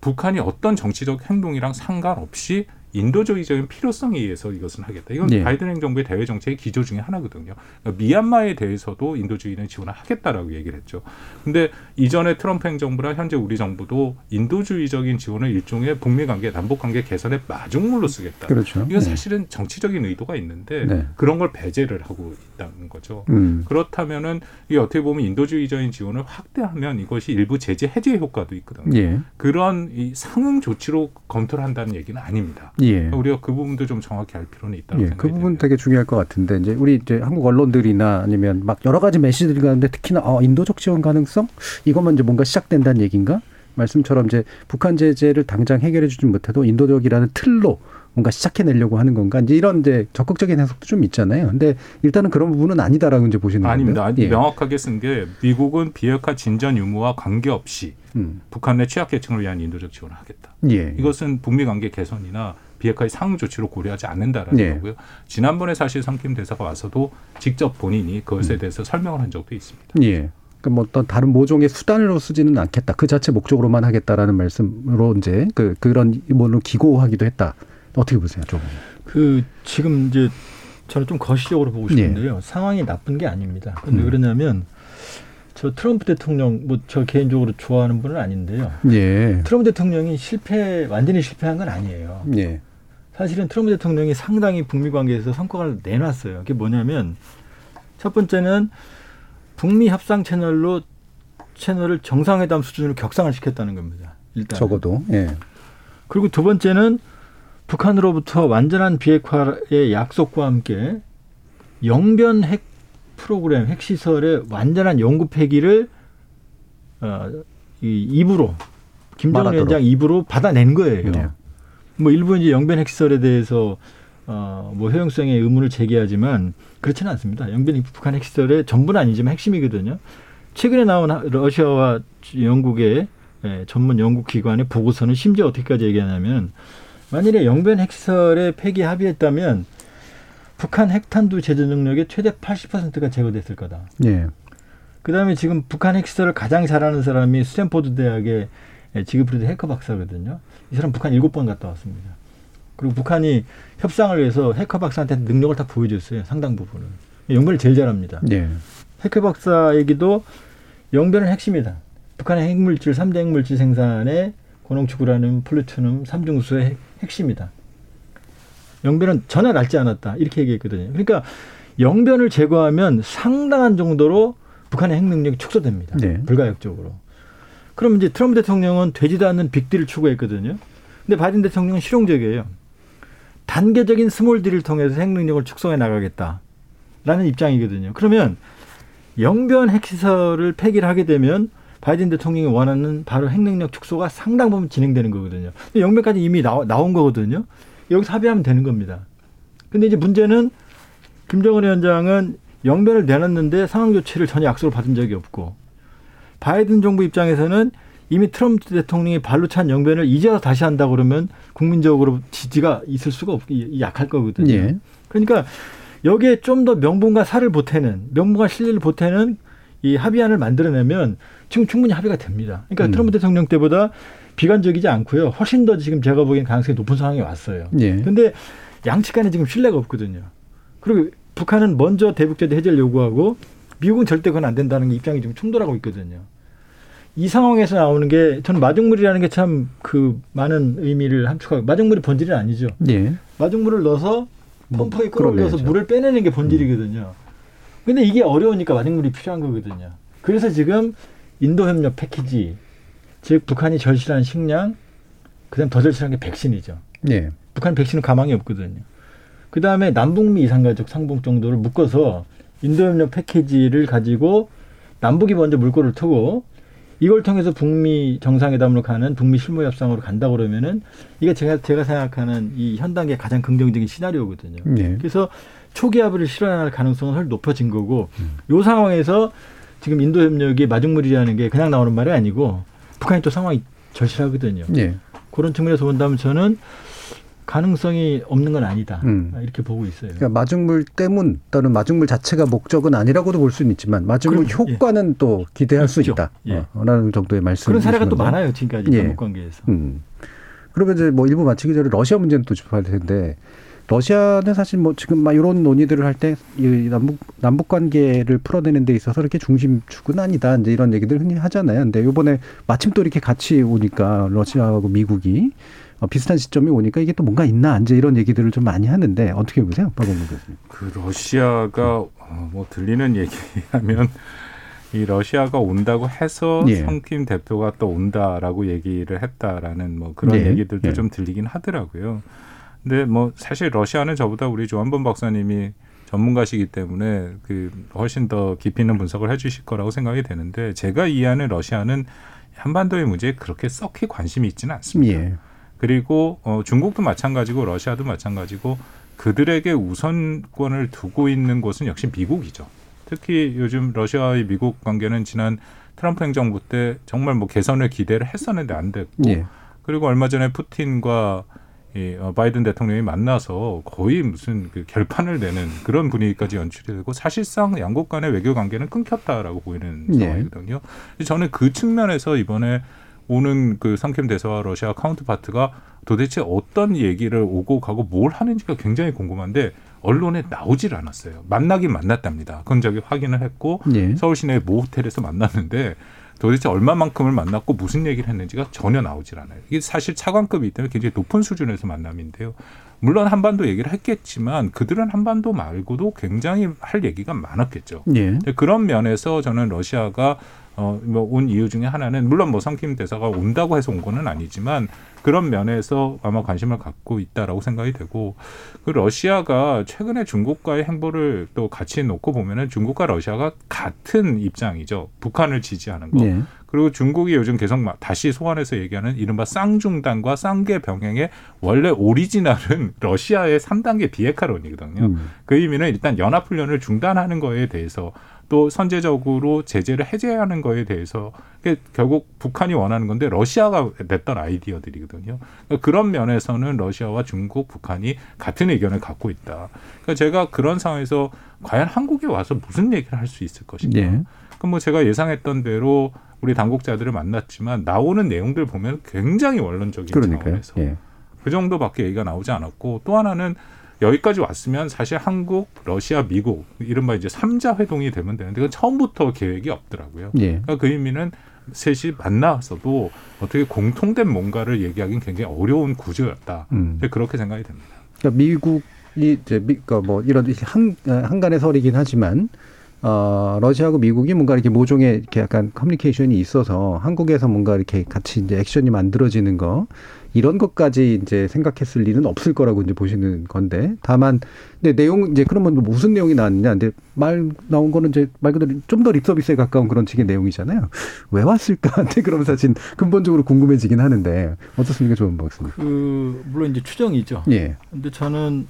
북한이 어떤 정치적 행동이랑 상관없이 인도주의적인 필요성에 의해서 이것은 하겠다. 이건 네. 바이든 행정부의 대외 정책의 기조 중에 하나거든요. 그러니까 미얀마에 대해서도 인도주의는 지원을 하겠다라고 얘기를 했죠. 그런데 이전에 트럼프 행정부나 현재 우리 정부도 인도주의적인 지원을 일종의 북미 관계, 남북 관계 개선의 마중물로 쓰겠다. 그렇죠. 이건 사실은 네. 정치적인 의도가 있는데 네. 그런 걸 배제를 하고 있다는 거죠. 음. 그렇다면은 이게 어떻게 보면 인도주의적인 지원을 확대하면 이것이 일부 제재 해제 효과도 있거든요. 예. 그런 이 상응 조치로 검토를 한다는 얘기는 아닙니다. 예. 우리가 그 부분도 좀 정확히 알 필요는 있다고 예. 생각이 그 부분 되네요. 되게 중요할 것 같은데 이제 우리 이제 한국 언론들이나 아니면 막 여러 가지 메시지들이 가는데 특히나 어, 인도적 지원 가능성 이것만 이제 뭔가 시작된다는 얘기인가? 말씀처럼 이제 북한 제재를 당장 해결해 주지 못해도 인도적이라는 틀로 뭔가 시작해내려고 하는 건가? 이제 이런 이제 적극적인 해석도 좀 있잖아요. 근데 일단은 그런 부분은 아니다라고 이제 보시는 거예요. 아닙니다. 아니, 예. 명확하게 쓴 게 미국은 비핵화 진전 유무와 관계없이 음. 북한 내 취약계층을 위한 인도적 지원을 하겠다. 예. 이것은 북미 관계 개선이나 비핵화의 상응 조치로 고려하지 않는다라는 네. 거고요. 지난번에 사실 성김 대사가 와서도 직접 본인이 그것에 대해서 음. 설명을 한 적도 있습니다. 예. 그 뭐 어떤 다른 모종의 수단으로 쓰지는 않겠다. 그 자체 목적으로만 하겠다라는 말씀으로 이제 그 그런 뭘로 기고하기도 했다. 어떻게 보세요, 조금? 그 지금 이제 저는 좀 거시적으로 보고 싶은데요. 예. 상황이 나쁜 게 아닙니다. 근데 음. 왜 그러냐면 저 트럼프 대통령 뭐 저 개인적으로 좋아하는 분은 아닌데요. 예. 트럼프 대통령이 실패 완전히 실패한 건 아니에요. 예. 사실은 트럼프 대통령이 상당히 북미 관계에서 성과를 내놨어요. 그게 뭐냐면 첫 번째는 북미 협상 채널로 채널을 정상회담 수준으로 격상을 시켰다는 겁니다. 일단 적어도. 예. 그리고 두 번째는 북한으로부터 완전한 비핵화의 약속과 함께 영변 핵 프로그램 핵 시설의 완전한 연구 폐기를 어, 이 입으로 김정은 말하도록. 위원장 입으로 받아낸 거예요. 네. 뭐 일부 이제 영변 핵시설에 대해서 어, 뭐 효용성의 의문을 제기하지만 그렇지는 않습니다. 영변이 북한 핵시설의 전부는 아니지만 핵심이거든요. 최근에 나온 러시아와 영국의 예, 전문 연구기관의 보고서는 심지어 어떻게까지 얘기하냐면 만일에 영변 핵시설의 폐기 합의했다면 북한 핵탄두 제조 능력의 최대 팔십 퍼센트가 제거됐을 거다. 예. 그다음에 지금 북한 핵시설을 가장 잘하는 사람이 스탠포드 대학의 예, 지그프리드 해커 박사거든요. 이 사람 북한 일곱 번 갔다 왔습니다. 그리고 북한이 협상을 위해서 해커 박사한테 능력을 다 보여줬어요. 상당 부분은. 영변을 제일 잘합니다. 네. 해커 박사 얘기도 영변은 핵심이다. 북한의 핵물질, 삼대 핵물질 생산에 고농축 우라늄, 플루토늄, 삼중수의 핵심이다. 영변은 전혀 낡지 않았다. 이렇게 얘기했거든요. 그러니까 영변을 제거하면 상당한 정도로 북한의 핵 능력이 축소됩니다. 네. 불가역적으로. 그럼 이제 트럼프 대통령은 되지도 않는 빅딜을 추구했거든요. 근데 바이든 대통령은 실용적이에요. 단계적인 스몰딜을 통해서 핵 능력을 축소해 나가겠다라는 입장이거든요. 그러면 영변 핵시설을 폐기를 하게 되면 바이든 대통령이 원하는 바로 핵능력 축소가 상당 부분 진행되는 거거든요. 근데 영변까지 이미 나오, 나온 거거든요. 여기서 합의하면 되는 겁니다. 근데 이제 문제는 김정은 위원장은 영변을 내놨는데 상황 조치를 전혀 약속을 받은 적이 없고, 바이든 정부 입장에서는 이미 트럼프 대통령이 발로 찬 영변을 이제 와서 다시 한다 그러면 국민적으로 지지가 있을 수가 없기 약할 거거든요. 예. 그러니까 여기에 좀 더 명분과 살을 보태는, 명분과 실리를 보태는 이 합의안을 만들어내면 지금 충분히 합의가 됩니다. 그러니까 음. 트럼프 대통령 때보다 비관적이지 않고요. 훨씬 더 지금 제가 보기엔 가능성이 높은 상황이 왔어요. 그런데 예. 양측 간에 지금 신뢰가 없거든요. 그리고 북한은 먼저 대북제재 해제를 요구하고 미국은 절대 그건 안 된다는 게 입장이 지금 충돌하고 있거든요. 이 상황에서 나오는 게, 저는 마중물이라는 게 참 그 많은 의미를 함축하고, 마중물이 본질은 아니죠. 예. 마중물을 넣어서 펌프에 끌어올려서 물을 빼내는 게 본질이거든요. 근데 이게 어려우니까 마중물이 필요한 거거든요. 그래서 지금 인도협력 패키지, 즉 북한이 절실한 식량, 그다음 더 절실한 게 백신이죠. 예. 북한 백신은 가망이 없거든요. 그다음에 남북미 이산가족 상봉 정도를 묶어서 인도협력 패키지를 가지고 남북이 먼저 물꼬를 트고 이걸 통해서 북미 정상회담으로 가는 북미 실무협상으로 간다 그러면은 이게 제가 제가 생각하는 이 현 단계 가장 긍정적인 시나리오거든요. 네. 그래서 초기 합의를 실현할 가능성은 훨씬 높아진 거고, 이 음. 상황에서 지금 인도협력이 마중물이라는 게 그냥 나오는 말이 아니고 북한이 또 상황이 절실하거든요. 네. 그런 측면에서 본다면 저는 가능성이 없는 건 아니다. 음. 이렇게 보고 있어요. 그러니까 마중물 때문 또는 마중물 자체가 목적은 아니라고도 볼 수는 있지만 마중물 그럼, 효과는 예. 또 기대할 그렇죠. 수 있다. 예. 어, 라는 정도의 말씀이시죠. 그런 사례가 또 많아요. 지금까지 남북관계에서. 예. 음. 그러면 이제 뭐 일부 마치기 전에 러시아 문제는 또 짚어야 할 텐데, 러시아는 사실 뭐 지금 막 이런 논의들을 할 때 남북 남북 관계를 풀어내는 데 있어서 이렇게 중심축은 아니다. 이제 이런 얘기들 흔히 하잖아요. 근데 이번에 마침 또 이렇게 같이 오니까 러시아하고 미국이 비슷한 시점이 오니까 이게 또 뭔가 있나 이제 이런 얘기들을 좀 많이 하는데 어떻게 보세요, 박원건 교수님? 그 러시아가 뭐 들리는 얘기하면 이 러시아가 온다고 해서 예. 성김 대표가 또 온다라고 얘기를 했다라는 뭐 그런 예. 얘기들도 예. 좀 들리긴 하더라고요. 근데 뭐 사실 러시아는 저보다 우리 조한범 박사님이 전문가시기 때문에 그 훨씬 더 깊이 있는 분석을 해주실 거라고 생각이 되는데, 제가 이해하는 러시아는 한반도의 문제에 그렇게 썩히 관심이 있지는 않습니다. 예. 그리고 어, 중국도 마찬가지고 러시아도 마찬가지고 그들에게 우선권을 두고 있는 곳은 역시 미국이죠. 특히 요즘 러시아의 미국 관계는 지난 트럼프 행정부 때 정말 뭐 개선을 기대를 했었는데 안 됐고 예. 그리고 얼마 전에 푸틴과 이, 어, 바이든 대통령이 만나서 거의 무슨 그 결판을 내는 그런 분위기까지 연출이 되고 사실상 양국 간의 외교 관계는 끊겼다라고 보이는 예. 상황이거든요. 저는 그 측면에서 이번에 오는 그 성김 대사와 러시아 카운트파트가 도대체 어떤 얘기를 오고 가고 뭘 하는지가 굉장히 궁금한데 언론에 나오질 않았어요. 만나긴 만났답니다. 그건 저기 확인을 했고 네. 서울 시내 모 호텔에서 만났는데 도대체 얼마만큼을 만났고 무슨 얘기를 했는지가 전혀 나오질 않아요. 이게 사실 차관급이기 때문에 굉장히 높은 수준에서 만남인데요. 물론 한반도 얘기를 했겠지만 그들은 한반도 말고도 굉장히 할 얘기가 많았겠죠. 네. 그런 면에서 저는 러시아가 어, 뭐 온 이유 중에 하나는 물론 뭐 성김 대사가 온다고 해서 온 거는 아니지만 그런 면에서 아마 관심을 갖고 있다라고 생각이 되고, 그 러시아가 최근에 중국과의 행보를 또 같이 놓고 보면은 중국과 러시아가 같은 입장이죠. 북한을 지지하는 거. 네. 그리고 중국이 요즘 계속 막 다시 소환해서 얘기하는 이른바 쌍중단과 쌍계 병행의 원래 오리지널은 러시아의 삼 단계 비핵화론이거든요. 음. 그 의미는 일단 연합훈련을 중단하는 거에 대해서 또 선제적으로 제재를 해제하는 거에 대해서 결국 북한이 원하는 건데 러시아가 냈던 아이디어들이거든요. 그러니까 그런 면에서는 러시아와 중국, 북한이 같은 의견을 갖고 있다. 그러니까 제가 그런 상황에서 과연 한국에 와서 무슨 얘기를 할 수 있을 것인가. 네. 그럼 뭐 제가 예상했던 대로 우리 당국자들을 만났지만 나오는 내용들 보면 굉장히 원론적인 그러니까요. 차원에서 네. 그 정도밖에 얘기가 나오지 않았고, 또 하나는 여기까지 왔으면 사실 한국, 러시아, 미국 이른바 이제 삼자 회동이 되면 되는데 그건 처음부터 계획이 없더라고요. 예. 그러니까 그 의미는 셋이 만나서도 어떻게 공통된 뭔가를 얘기하기는 굉장히 어려운 구조였다. 음. 그렇게 생각이 됩니다. 그러니까 미국이 이제 그러니까 뭐 이런 한 한간의 설이긴 하지만 어, 러시아하고 미국이 뭔가 이렇게 모종의 이렇게 약간 커뮤니케이션이 있어서 한국에서 뭔가 이렇게 같이 이제 액션이 만들어지는 거, 이런 것까지 이제 생각했을 리는 없을 거라고 이제 보시는 건데, 다만, 근데 내용, 이제 그러면 무슨 내용이 나왔느냐, 근데 말 나온 거는 이제 말 그대로 좀 더 립서비스에 가까운 그런 식의 내용이잖아요. 왜 왔을까? 그럼 사실 근본적으로 궁금해지긴 하는데, 어떻습니까? 좋은 박사님. 그, 물론 이제 추정이죠. 예. 근데 저는,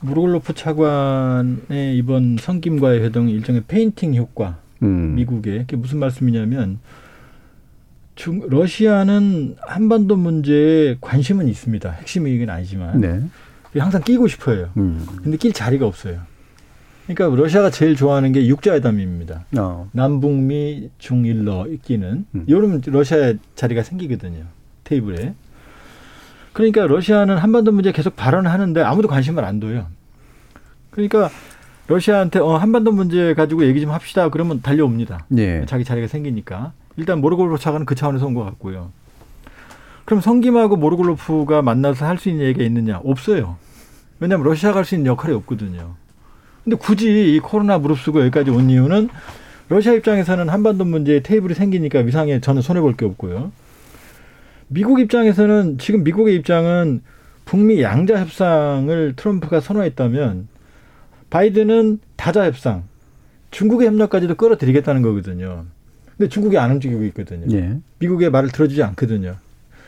모르굴로프 차관의 이번 성김과의 회동이 일종의 페인팅 효과, 음. 미국의. 그게 무슨 말씀이냐면, 중, 러시아는 한반도 문제에 관심은 있습니다. 핵심 이익은 아니지만. 네. 항상 끼고 싶어요. 음. 근데 낄 자리가 없어요. 그러니까 러시아가 제일 좋아하는 게 육자회담입니다. 어. 남북미 중일러 끼는. 음. 이러면 러시아의 자리가 생기거든요. 테이블에. 그러니까 러시아는 한반도 문제 계속 발언하는데 아무도 관심을 안 둬요. 그러니까 러시아한테 어, 한반도 문제 가지고 얘기 좀 합시다. 그러면 달려옵니다. 예. 자기 자리가 생기니까. 일단 모르굴로프 차관은 그 차원에서 온 것 같고요. 그럼 성김하고 모르굴로프가 만나서 할 수 있는 얘기가 있느냐? 없어요. 왜냐하면 러시아가 할 수 있는 역할이 없거든요. 근데 굳이 이 코로나 무릅쓰고 여기까지 온 이유는 러시아 입장에서는 한반도 문제에 테이블이 생기니까 위상에 저는 손해볼 게 없고요. 미국 입장에서는, 지금 미국의 입장은 북미 양자 협상을 트럼프가 선호했다면 바이든은 다자 협상, 중국의 협력까지도 끌어들이겠다는 거거든요. 근데 중국이 안 움직이고 있거든요. 예. 미국의 말을 들어주지 않거든요.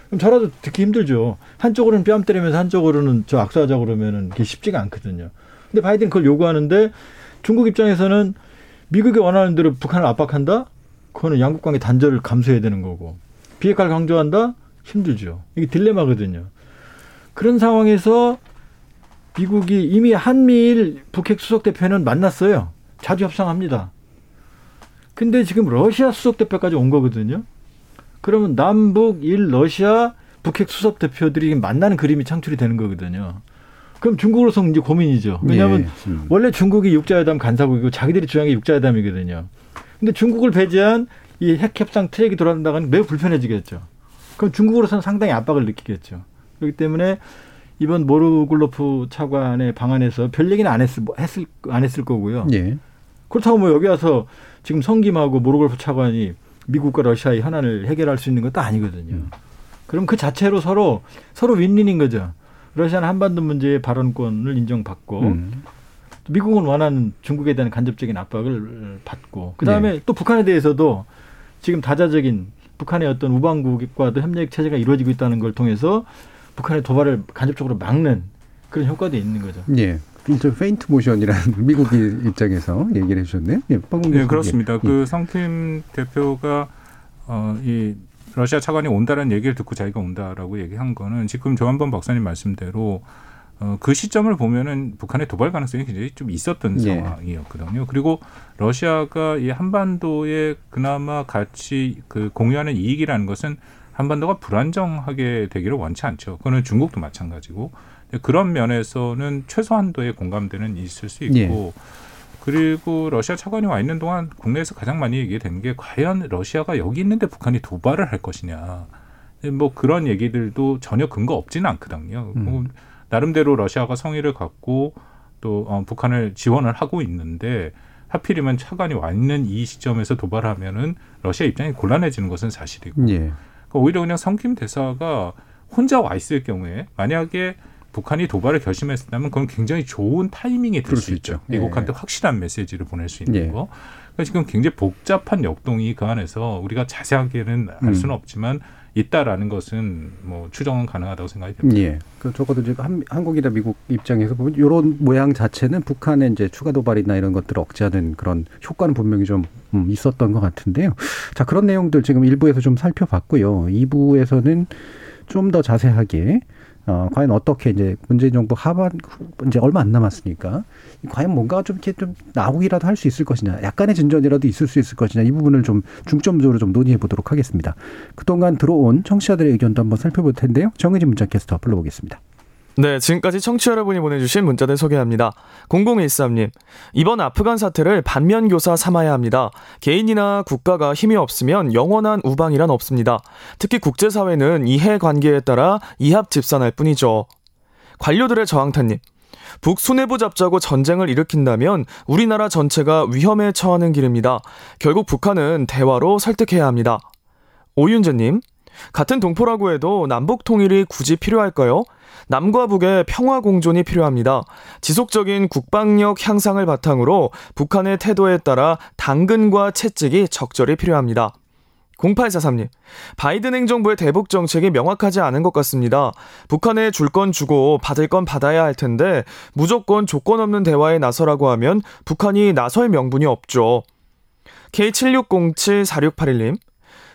그럼 저라도 듣기 힘들죠. 한쪽으로는 뺨 때리면서 한쪽으로는 저 악수하자 그러면은 그게 쉽지가 않거든요. 근데 바이든 그걸 요구하는데 중국 입장에서는 미국이 원하는 대로 북한을 압박한다? 그거는 양국 관계 단절을 감수해야 되는 거고. 비핵화를 강조한다? 힘들죠. 이게 딜레마거든요. 그런 상황에서 미국이 이미 한미일 북핵 수석대표는 만났어요. 자주 협상합니다. 근데 지금 러시아 수석대표까지 온 거거든요. 그러면 남북, 일, 러시아 북핵 수석대표들이 만나는 그림이 창출이 되는 거거든요. 그럼 중국으로서는 이제 고민이죠. 왜냐하면 예. 음. 원래 중국이 육자회담 간사국이고 자기들이 주장이 육자회담이거든요. 근데 중국을 배제한 이 핵협상 트랙이 돌아간다면 매우 불편해지겠죠. 그럼 중국으로서는 상당히 압박을 느끼겠죠. 그렇기 때문에 이번 모르굴로프 차관의 방안에서 별 얘기는 안 했을, 했을, 안 했을 거고요. 예. 그렇다고 뭐 여기 와서 지금 성김하고 모르굴로프 차관이 미국과 러시아의 현안을 해결할 수 있는 것도 아니거든요. 음. 그럼 그 자체로 서로 서로 윈윈인 거죠. 러시아는 한반도 문제의 발언권을 인정받고 음. 미국은 원하는 중국에 대한 간접적인 압박을 받고, 그다음에 네. 또 북한에 대해서도 지금 다자적인 북한의 어떤 우방국과도 협력 체제가 이루어지고 있다는 걸 통해서 북한의 도발을 간접적으로 막는 그런 효과도 있는 거죠. 네. 저 페인트 모션이라는 미국 입장에서 얘기를 해주셨네요. 예, 네, 그렇습니다. 예. 그 성팀 대표가 어, 이 러시아 차관이 온다라는 얘기를 듣고 자기가 온다라고 얘기한 거는 지금 조한범 박사님 말씀대로 어, 그 시점을 보면은 북한의 도발 가능성이 굉장히 좀 있었던 예. 상황이었거든요. 그리고 러시아가 이 한반도에 그나마 같이 그 공유하는 이익이라는 것은 한반도가 불안정하게 되기를 원치 않죠. 그거는 중국도 마찬가지고. 그런 면에서는 최소한도의 공감대는 있을 수 있고 예. 그리고 러시아 차관이 와 있는 동안 국내에서 가장 많이 얘기된 게 과연 러시아가 여기 있는데 북한이 도발을 할 것이냐. 뭐 그런 얘기들도 전혀 근거 없지는 않거든요. 음. 뭐 나름대로 러시아가 성의를 갖고 또 어, 북한을 지원을 하고 있는데 하필이면 차관이 와 있는 이 시점에서 도발하면은 러시아 입장이 곤란해지는 것은 사실이고 예. 그러니까 오히려 그냥 성김 대사가 혼자 와 있을 경우에 만약에 북한이 도발을 결심했다면 그건 굉장히 좋은 타이밍이 될 수 있죠. 있죠. 미국한테 예. 확실한 메시지를 보낼 수 있는 예. 거. 그러니까 지금 굉장히 복잡한 역동이 그 안에서 우리가 자세하게는 알 수는 음. 없지만 있다라는 것은 뭐 추정은 가능하다고 생각이 됩니다. 예. 그 적어도 이제 한, 한국이나 미국 입장에서 보면 이런 모양 자체는 북한의 이제 추가 도발이나 이런 것들을 억제하는 그런 효과는 분명히 좀 음, 있었던 것 같은데요. 자, 그런 내용들 지금 일 부에서 좀 살펴봤고요. 이 부에서는 좀 더 자세하게 어, 과연 어떻게 이제 문재인 정부 하반, 이제 얼마 안 남았으니까, 과연 뭔가 좀 이렇게 좀 나오기라도 할 수 있을 것이냐, 약간의 진전이라도 있을 수 있을 것이냐, 이 부분을 좀 중점적으로 좀 논의해 보도록 하겠습니다. 그동안 들어온 청취자들의 의견도 한번 살펴볼 텐데요. 정의진 문자캐스터 불러보겠습니다. 네, 지금까지 청취자 여러분이 보내주신 문자들 소개합니다. 공공일삼님, 이번 아프간 사태를 반면교사 삼아야 합니다. 개인이나 국가가 힘이 없으면 영원한 우방이란 없습니다. 특히 국제사회는 이해관계에 따라 이합집산할 뿐이죠. 관료들의 저항탄님, 북손해보 잡자고 전쟁을 일으킨다면 우리나라 전체가 위험에 처하는 길입니다. 결국 북한은 대화로 설득해야 합니다. 오윤재님, 같은 동포라고 해도 남북 통일이 굳이 필요할까요? 남과 북의 평화 공존이 필요합니다. 지속적인 국방력 향상을 바탕으로 북한의 태도에 따라 당근과 채찍이 적절히 필요합니다. 공팔사삼님, 바이든 행정부의 대북 정책이 명확하지 않은 것 같습니다. 북한에 줄 건 주고 받을 건 받아야 할 텐데 무조건 조건 없는 대화에 나서라고 하면 북한이 나설 명분이 없죠. 케이 칠육공칠사육팔일님,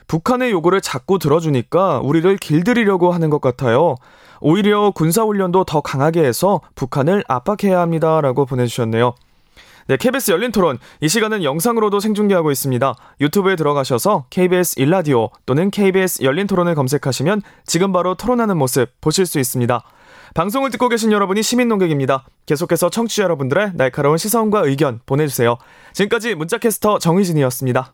북한의 요구를 자꾸 들어주니까 우리를 길들이려고 하는 것 같아요. 오히려 군사훈련도 더 강하게 해서 북한을 압박해야 합니다. 라고 보내주셨네요. 네, 케이비에스 열린토론 이 시간은 영상으로도 생중계하고 있습니다. 유튜브에 들어가셔서 케이비에스 일라디오 또는 케이비에스 열린토론을 검색하시면 지금 바로 토론하는 모습 보실 수 있습니다. 방송을 듣고 계신 여러분이 시민논객입니다. 계속해서 청취자 여러분들의 날카로운 시선과 의견 보내주세요. 지금까지 문자캐스터 정희진이었습니다.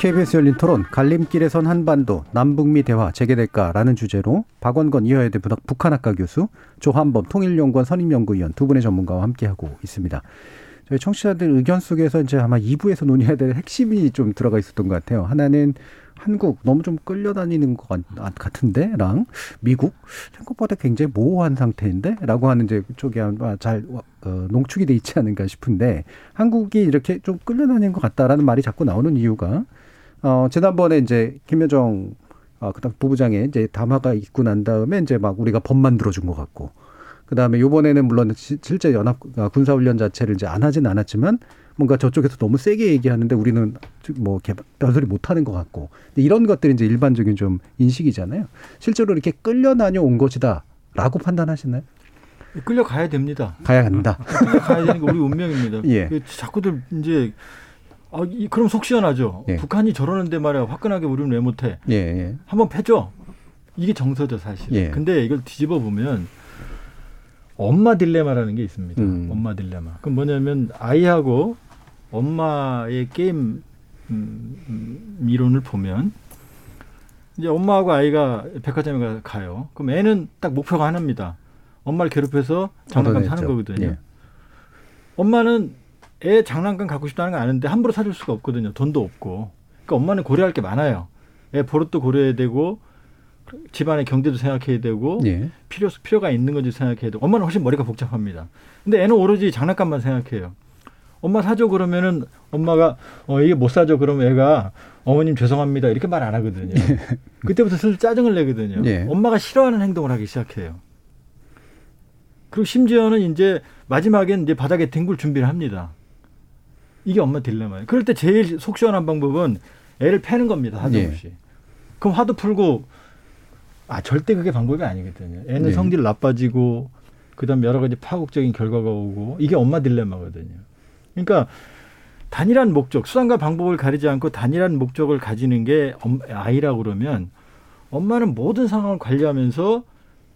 케이비에스 열린 토론, 갈림길에선 한반도, 남북미 대화 재개될까라는 주제로 박원건 이화여대 북한학과 교수, 조한범 통일연구원 선임연구위원 두 분의 전문가와 함께하고 있습니다. 저희 청취자들 의견 속에서 이제 아마 이 부에서 논의해야 될 핵심이 좀 들어가 있었던 것 같아요. 하나는 한국, 너무 좀 끌려다니는 것 같은데, 랑, 미국, 생각보다 굉장히 모호한 상태인데? 라고 하는 이제 쪽이 아마 잘 어, 농축이 돼 있지 않은가 싶은데, 한국이 이렇게 좀 끌려다니는 것 같다라는 말이 자꾸 나오는 이유가, 어, 지난번에 이제 김여정, 아, 그 부부장의 이제 담화가 있고 난 다음에 이제 막 우리가 법 만들어준 것 같고, 그 다음에 요번에는 물론 실제 연합, 아, 군사훈련 자체를 이제 안 하진 않았지만, 뭔가 저쪽에서 너무 세게 얘기하는데 우리는 뭐 별소리 못하는 것 같고 이런 것들이 이제 일반적인 좀 인식이잖아요. 실제로 이렇게 끌려다녀 온 것이다라고 판단하시나요? 끌려가야 됩니다. 가야 한다. 끌려가야 되는 게 우리 운명입니다. 예. 자꾸들 이제 아, 그럼 속 시원하죠. 예. 북한이 저러는데 말이야 화끈하게 우리는 왜 못해? 예, 예. 한번 패죠. 이게 정서죠 사실. 예. 근데 이걸 뒤집어 보면 엄마 딜레마라는 게 있습니다. 음. 엄마 딜레마. 그럼 뭐냐면 아이하고 엄마의 게임 음, 이론을 보면 이제 엄마하고 아이가 백화점에 가요. 그럼 애는 딱 목표가 하나입니다. 엄마를 괴롭혀서 장난감 사는 거거든요. 예. 엄마는 애 장난감 갖고 싶다는 거 아는데 함부로 사줄 수가 없거든요. 돈도 없고. 그러니까 엄마는 고려할 게 많아요. 애 버릇도 고려해야 되고 집안의 경제도 생각해야 되고 예. 필요, 필요가 있는 건지 생각해야 되고 엄마는 훨씬 머리가 복잡합니다. 근데 애는 오로지 장난감만 생각해요. 엄마 사줘 그러면은 엄마가 어, 이게 못 사줘 그러면 애가 어머님 죄송합니다 이렇게 말 안 하거든요. 그때부터 슬슬 짜증을 내거든요. 예. 엄마가 싫어하는 행동을 하기 시작해요. 그리고 심지어는 이제 마지막엔 이제 바닥에 뒹굴 준비를 합니다. 이게 엄마 딜레마예요. 그럴 때 제일 속 시원한 방법은 애를 패는 겁니다. 하도 없이. 예. 그럼 화도 풀고 아 절대 그게 방법이 아니거든요. 애는 네. 성질 나빠지고 그다음 여러 가지 파국적인 결과가 오고 이게 엄마 딜레마거든요. 그러니까 단일한 목적, 수단과 방법을 가리지 않고 단일한 목적을 가지는 게 아이라고 그러면 엄마는 모든 상황을 관리하면서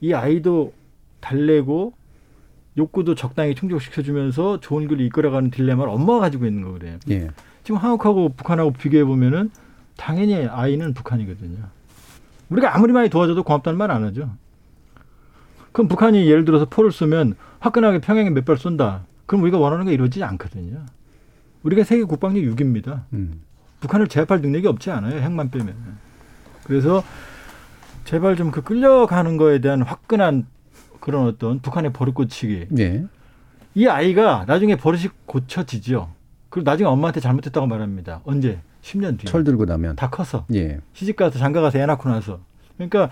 이 아이도 달래고 욕구도 적당히 충족시켜주면서 좋은 길로 이끌어가는 딜레마를 엄마가 가지고 있는 거거든요. 네. 지금 한국하고 북한하고 비교해보면은 당연히 아이는 북한이거든요. 우리가 아무리 많이 도와줘도 고맙다는 말 안 하죠. 그럼 북한이 예를 들어서 포를 쏘면 화끈하게 평양에 몇 발 쏜다. 그럼 우리가 원하는 게 이루어지지 않거든요. 우리가 세계 국방력 육입니다. 음. 북한을 제압할 능력이 없지 않아요. 핵만 빼면. 그래서 제발 좀 그 끌려가는 거에 대한 화끈한 그런 어떤 북한의 버릇 고치기. 네. 이 아이가 나중에 버릇이 고쳐지죠. 그리고 나중에 엄마한테 잘못했다고 말합니다. 언제? 십 년 뒤에. 철 들고 나면. 다 커서. 예. 시집가서 장가가서 애 낳고 나서. 그러니까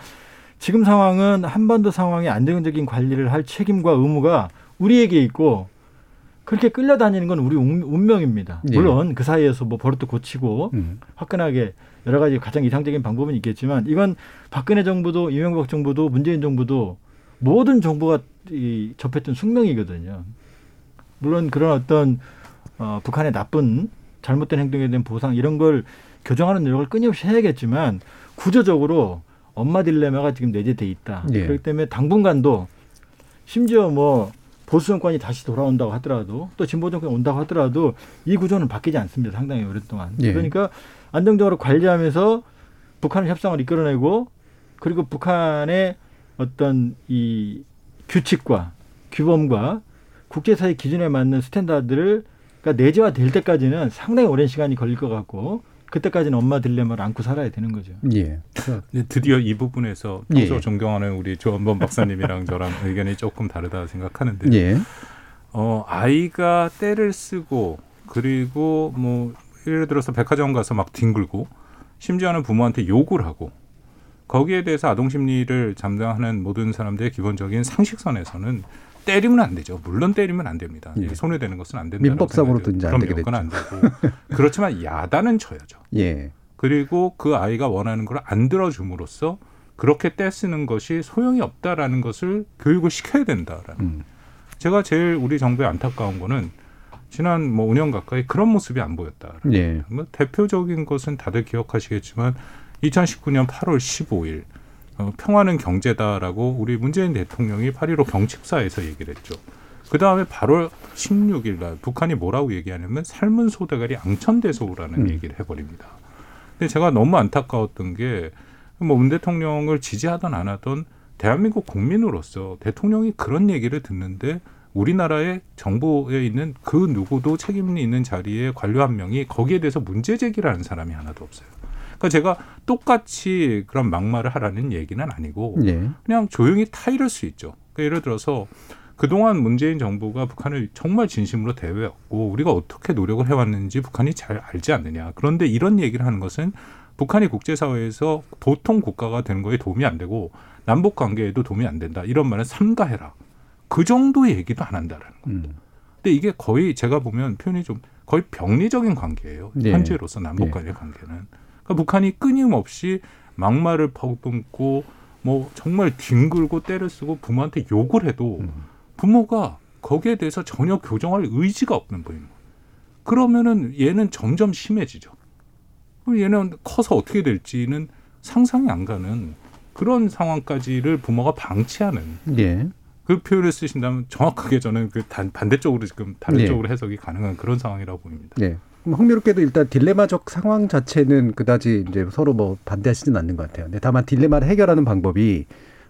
지금 상황은 한반도 상황의 안정적인 관리를 할 책임과 의무가 우리에게 있고 그렇게 끌려다니는 건 우리 운명입니다. 물론 예. 그 사이에서 뭐 버릇도 고치고 음. 화끈하게 여러 가지 가장 이상적인 방법은 있겠지만 이건 박근혜 정부도 이명박 정부도 문재인 정부도 모든 정부가 이 접했던 숙명이거든요. 물론 그런 어떤 어, 북한의 나쁜 잘못된 행동에 대한 보상 이런 걸 교정하는 노력을 끊임없이 해야겠지만 구조적으로 엄마 딜레마가 지금 내재돼 있다. 예. 그렇기 때문에 당분간도 심지어 뭐 보수 정권이 다시 돌아온다고 하더라도 또 진보 정권이 온다고 하더라도 이 구조는 바뀌지 않습니다. 상당히 오랫동안. 예. 그러니까 안정적으로 관리하면서 북한의 협상을 이끌어내고 그리고 북한의 어떤 이 규칙과 규범과 국제사회 기준에 맞는 스탠다드를 그러니까 내재화될 때까지는 상당히 오랜 시간이 걸릴 것 같고 그때까지는 엄마 딜레마를 안고 살아야 되는 거죠. 예. 드디어 이 부분에서 평소 예. 존경하는 우리 조한범 박사님이랑 저랑 의견이 조금 다르다 생각하는데 예. 어, 아이가 때를 쓰고 그리고 뭐 예를 들어서 백화점 가서 막 뒹굴고 심지어는 부모한테 욕을 하고 거기에 대해서 아동 심리를 담당하는 모든 사람들의 기본적인 상식선에서는 때리면 안 되죠. 물론 때리면 안 됩니다. 예. 손해되는 것은 안 된다. 민법상으로도 이제 안 되게 됐죠. 안 되고. 그렇지만 야단은 쳐야죠. 예. 그리고 그 아이가 원하는 걸 안 들어줌으로써 그렇게 떼쓰는 것이 소용이 없다라는 것을 교육을 시켜야 된다라는. 음. 제가 제일 우리 정부의 안타까운 거는 지난 뭐 오 년 가까이 그런 모습이 안 보였다라는. 예. 뭐 대표적인 것은 다들 기억하시겠지만 이천십구 년 팔월 십오일. 어, 평화는 경제다라고 우리 문재인 대통령이 팔일오 경칩사에서 얘기를 했죠. 그다음에 팔월 십육일 날 북한이 뭐라고 얘기하냐면 삶은 소대가리 앙천대소 오라는 음. 얘기를 해버립니다. 근데 제가 너무 안타까웠던 게 뭐 문 대통령을 지지하든 안 하든 대한민국 국민으로서 대통령이 그런 얘기를 듣는데 우리나라의 정부에 있는 그 누구도 책임이 있는 자리에 관료 한 명이 거기에 대해서 문제 제기를 하는 사람이 하나도 없어요. 그러니까 제가 똑같이 그런 막말을 하라는 얘기는 아니고 네. 그냥 조용히 타이를 수 있죠. 그러니까 예를 들어서 그동안 문재인 정부가 북한을 정말 진심으로 대우했고 우리가 어떻게 노력을 해왔는지 북한이 잘 알지 않느냐. 그런데 이런 얘기를 하는 것은 북한이 국제사회에서 보통 국가가 되는 거에 도움이 안 되고 남북 관계에도 도움이 안 된다. 이런 말은 삼가해라. 그 정도 얘기도 안 한다라는 겁니다. 음. 근데 이게 거의 제가 보면 표현이 좀 거의 병리적인 관계예요. 네. 현재로서 남북 간의 네. 관계는. 북한이 끊임없이 막말을 퍼붓고 뭐 정말 뒹굴고 때를 쓰고 부모한테 욕을 해도 부모가 거기에 대해서 전혀 교정할 의지가 없는 분인 거예요. 그러면은 얘는 점점 심해지죠. 그럼 얘는 커서 어떻게 될지는 상상이 안 가는 그런 상황까지를 부모가 방치하는. 예. 그 표현을 쓰신다면 정확하게 저는 그 단, 반대쪽으로 지금 다른 예. 쪽으로 해석이 가능한 그런 상황이라고 보입니다. 예. 흥미롭게도 일단 딜레마적 상황 자체는 그다지 이제 서로 뭐 반대하시진 않는 것 같아요. 근데 다만 딜레마를 해결하는 방법이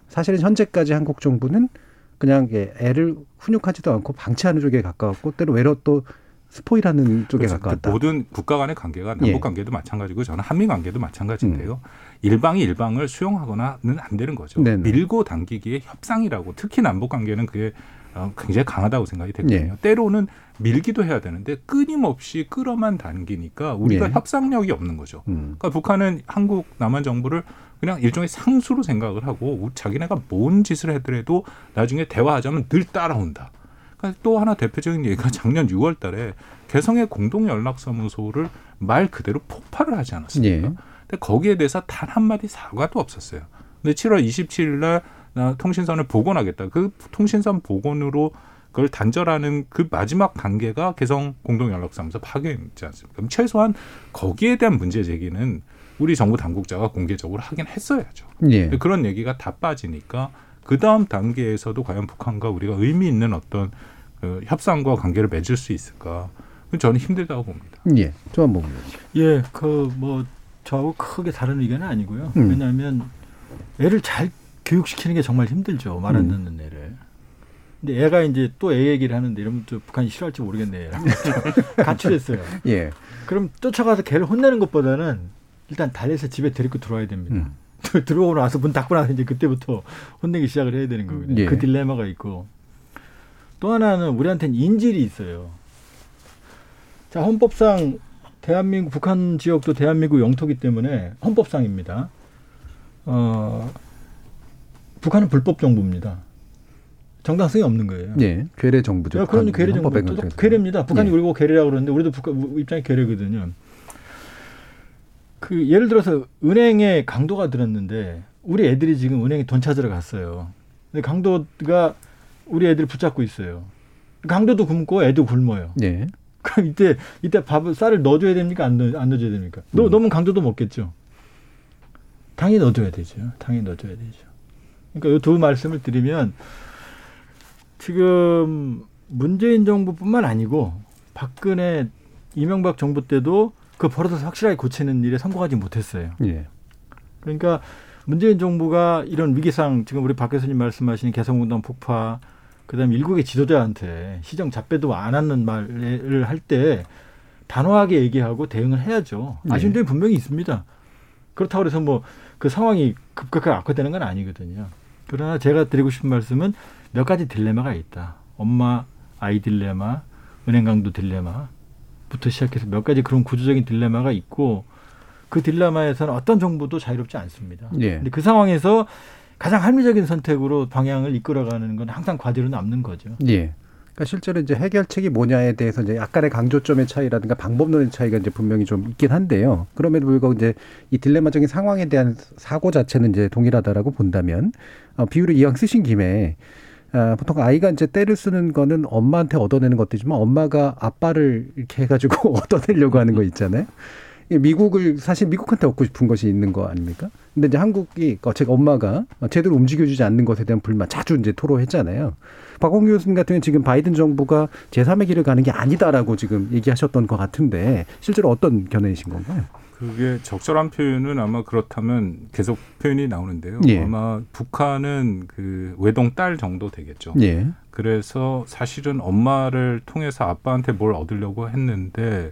사실은 현재까지 한국 정부는 그냥 애를 훈육하지도 않고 방치하는 쪽에 가까웠고 때로 외로 또 스포일하는 쪽에 그렇죠. 가까웠다. 모든 국가 간의 관계가 남북 관계도 예. 마찬가지고 저는 한미 관계도 마찬가지인데요. 음. 일방이 일방을 수용하거나는 안 되는 거죠. 네네. 밀고 당기기에 협상이라고 특히 남북 관계는 그게 굉장히 강하다고 생각이 되거든요. 예. 때로는 밀기도 해야 되는데 끊임없이 끌어만 당기니까 우리가 예. 협상력이 없는 거죠. 음. 그러니까 북한은 한국 남한 정부를 그냥 일종의 상수로 생각을 하고 자기네가 뭔 짓을 하더라도 나중에 대화하자면 늘 따라온다. 그러니까 또 하나 대표적인 얘기가 작년 유월 달에 개성의 공동연락사무소를 말 그대로 폭발을 하지 않았습니까? 예. 근데 거기에 대해서 단 한마디 사과도 없었어요. 근데 칠월 이십칠일 날 나 통신선을 복원하겠다. 그 통신선 복원으로 그걸 단절하는 그 마지막 단계가 개성 공동연락사무소 파견이지 않습니까? 그럼 최소한 거기에 대한 문제 제기는 우리 정부 당국자가 공개적으로 하긴 했어야죠. 예. 그런 얘기가 다 빠지니까 그 다음 단계에서도 과연 북한과 우리가 의미 있는 어떤 그 협상과 관계를 맺을 수 있을까? 저는 힘들다고 봅니다. 예, 저만 봅니다. 예, 그 뭐 저하고 크게 다른 의견은 아니고요. 음. 왜냐하면 애를 잘 교육시키는 게 정말 힘들죠. 말 안 듣는 애를. 음. 근데 애가 이제 또 애 얘기를 하는데 이러면 또 북한이 싫어할지 모르겠네. 가출했어요. 예. 그럼 쫓아가서 걔를 혼내는 것보다는 일단 달래서 집에 데리고 들어와야 됩니다. 음. 들어오고 나서 문 닫고 나서 이제 그때부터 혼내기 시작을 해야 되는 거거든요. 예. 그 딜레마가 있고. 또 하나는 우리한테는 인질이 있어요. 자, 헌법상 대한민국, 북한 지역도 대한민국 영토기 때문에 헌법상입니다. 어... 북한은 불법 정부입니다. 정당성이 없는 거예요. 예, 괴뢰 정부죠. 그런 괴뢰 정부도 괴뢰입니다. 북한이 예. 울고 괴뢰라고 그러는데 우리도 북한 입장이 괴뢰거든요. 그 예를 들어서 은행에 강도가 들었는데 우리 애들이 지금 은행에 돈 찾으러 갔어요. 근데 강도가 우리 애들 붙잡고 있어요. 강도도 굶고 애도 굶어요. 예. 그럼 이때 이때 밥을 쌀을 넣어줘야 됩니까? 안, 넣, 안 넣어줘야 됩니까? 음. 넣으면 강도도 먹겠죠. 당연히 넣어줘야 되죠. 당연히 넣어줘야 되죠. 그러니까 이 두 말씀을 드리면 지금 문재인 정부뿐만 아니고 박근혜, 이명박 정부 때도 그 버릇을 확실하게 고치는 일에 성공하지 못했어요. 예. 그러니까 문재인 정부가 이런 위기상 지금 우리 박 교수님 말씀하시는 개성공단 폭파, 그다음에 일국의 지도자한테 시정 잡배도 안 하는 말을 할 때 단호하게 얘기하고 대응을 해야죠. 아쉬운 점이 분명히 있습니다. 그렇다고 해서 뭐 그 상황이 급격하게 악화되는 건 아니거든요. 그러나 제가 드리고 싶은 말씀은 몇 가지 딜레마가 있다. 엄마 아이 딜레마, 은행 강도 딜레마부터 시작해서 몇 가지 그런 구조적인 딜레마가 있고 그 딜레마에서는 어떤 정부도 자유롭지 않습니다. 예. 근데 그 상황에서 가장 합리적인 선택으로 방향을 이끌어가는 건 항상 과제로 남는 거죠. 예. 그러니까 실제로 이제 해결책이 뭐냐에 대해서 이제 약간의 강조점의 차이라든가 방법론의 차이가 이제 분명히 좀 있긴 한데요. 그럼에도 불구하고 이제 이 딜레마적인 상황에 대한 사고 자체는 이제 동일하다라고 본다면 어, 비유를 이왕 쓰신 김에 어, 보통 아이가 이제 때를 쓰는 거는 엄마한테 얻어내는 것들이지만 엄마가 아빠를 이렇게 해가지고 얻어내려고 하는 거 있잖아요. 미국을 사실 미국한테 얻고 싶은 것이 있는 거 아닙니까? 근데 이제 한국이 제가 엄마가 제대로 움직여주지 않는 것에 대한 불만 자주 이제 토로했잖아요. 박원규 교수님 같은 경우는 지금 바이든 정부가 제삼의 길을 가는 게 아니다라고 지금 얘기하셨던 것 같은데 실제로 어떤 견해이신 건가요? 그게 적절한 표현은 아마 그렇다면 계속 표현이 나오는데요. 예. 아마 북한은 그 외동딸 정도 되겠죠. 예. 그래서 사실은 엄마를 통해서 아빠한테 뭘 얻으려고 했는데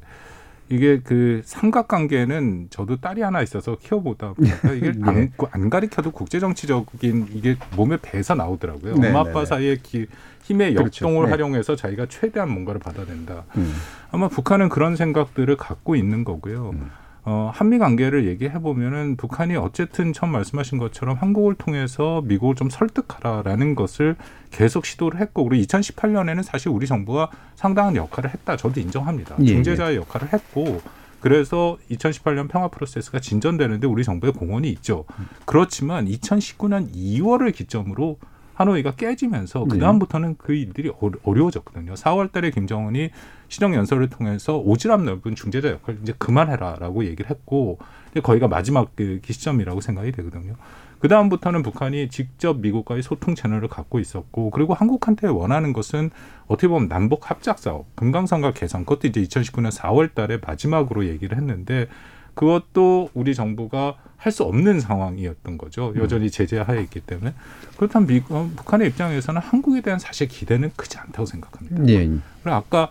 이게 그 삼각관계는 저도 딸이 하나 있어서 키워보다 보니까 이게 네. 안, 안 가리켜도 국제정치적인 이게 몸에 배에서 나오더라고요. 네, 엄마 아빠 네, 네. 사이의 기, 힘의 역동을 그렇죠. 네. 활용해서 자기가 최대한 뭔가를 받아낸다. 음. 아마 북한은 그런 생각들을 갖고 있는 거고요. 음. 어, 한미 관계를 얘기해보면은 북한이 어쨌든 처음 말씀하신 것처럼 한국을 통해서 미국을 좀 설득하라라는 것을 계속 시도를 했고 우리 이천십팔 년에는 사실 우리 정부가 상당한 역할을 했다. 저도 인정합니다. 예, 중재자의 예. 역할을 했고 그래서 이천십팔 년 평화 프로세스가 진전되는데 우리 정부의 공헌이 있죠. 그렇지만 이천십구 년 이월을 기점으로 하노이가 깨지면서 그다음부터는 그 일들이 어려워졌거든요. 사월 달에 김정은이 시정연설을 통해서 오지랖 넓은 중재자 역할 이제 그만해라라고 얘기를 했고 거기가 마지막 그 시점이라고 생각이 되거든요. 그다음부터는 북한이 직접 미국과의 소통 채널을 갖고 있었고 그리고 한국한테 원하는 것은 어떻게 보면 남북 합작 사업, 금강산과 개성 그것도 이제 이천십구 년 사월 달에 마지막으로 얘기를 했는데 그것도 우리 정부가 할 수 없는 상황이었던 거죠. 여전히 제재하에 있기 때문에. 그렇다면 미국, 북한의 입장에서는 한국에 대한 사실 기대는 크지 않다고 생각합니다. 예. 그리고 아까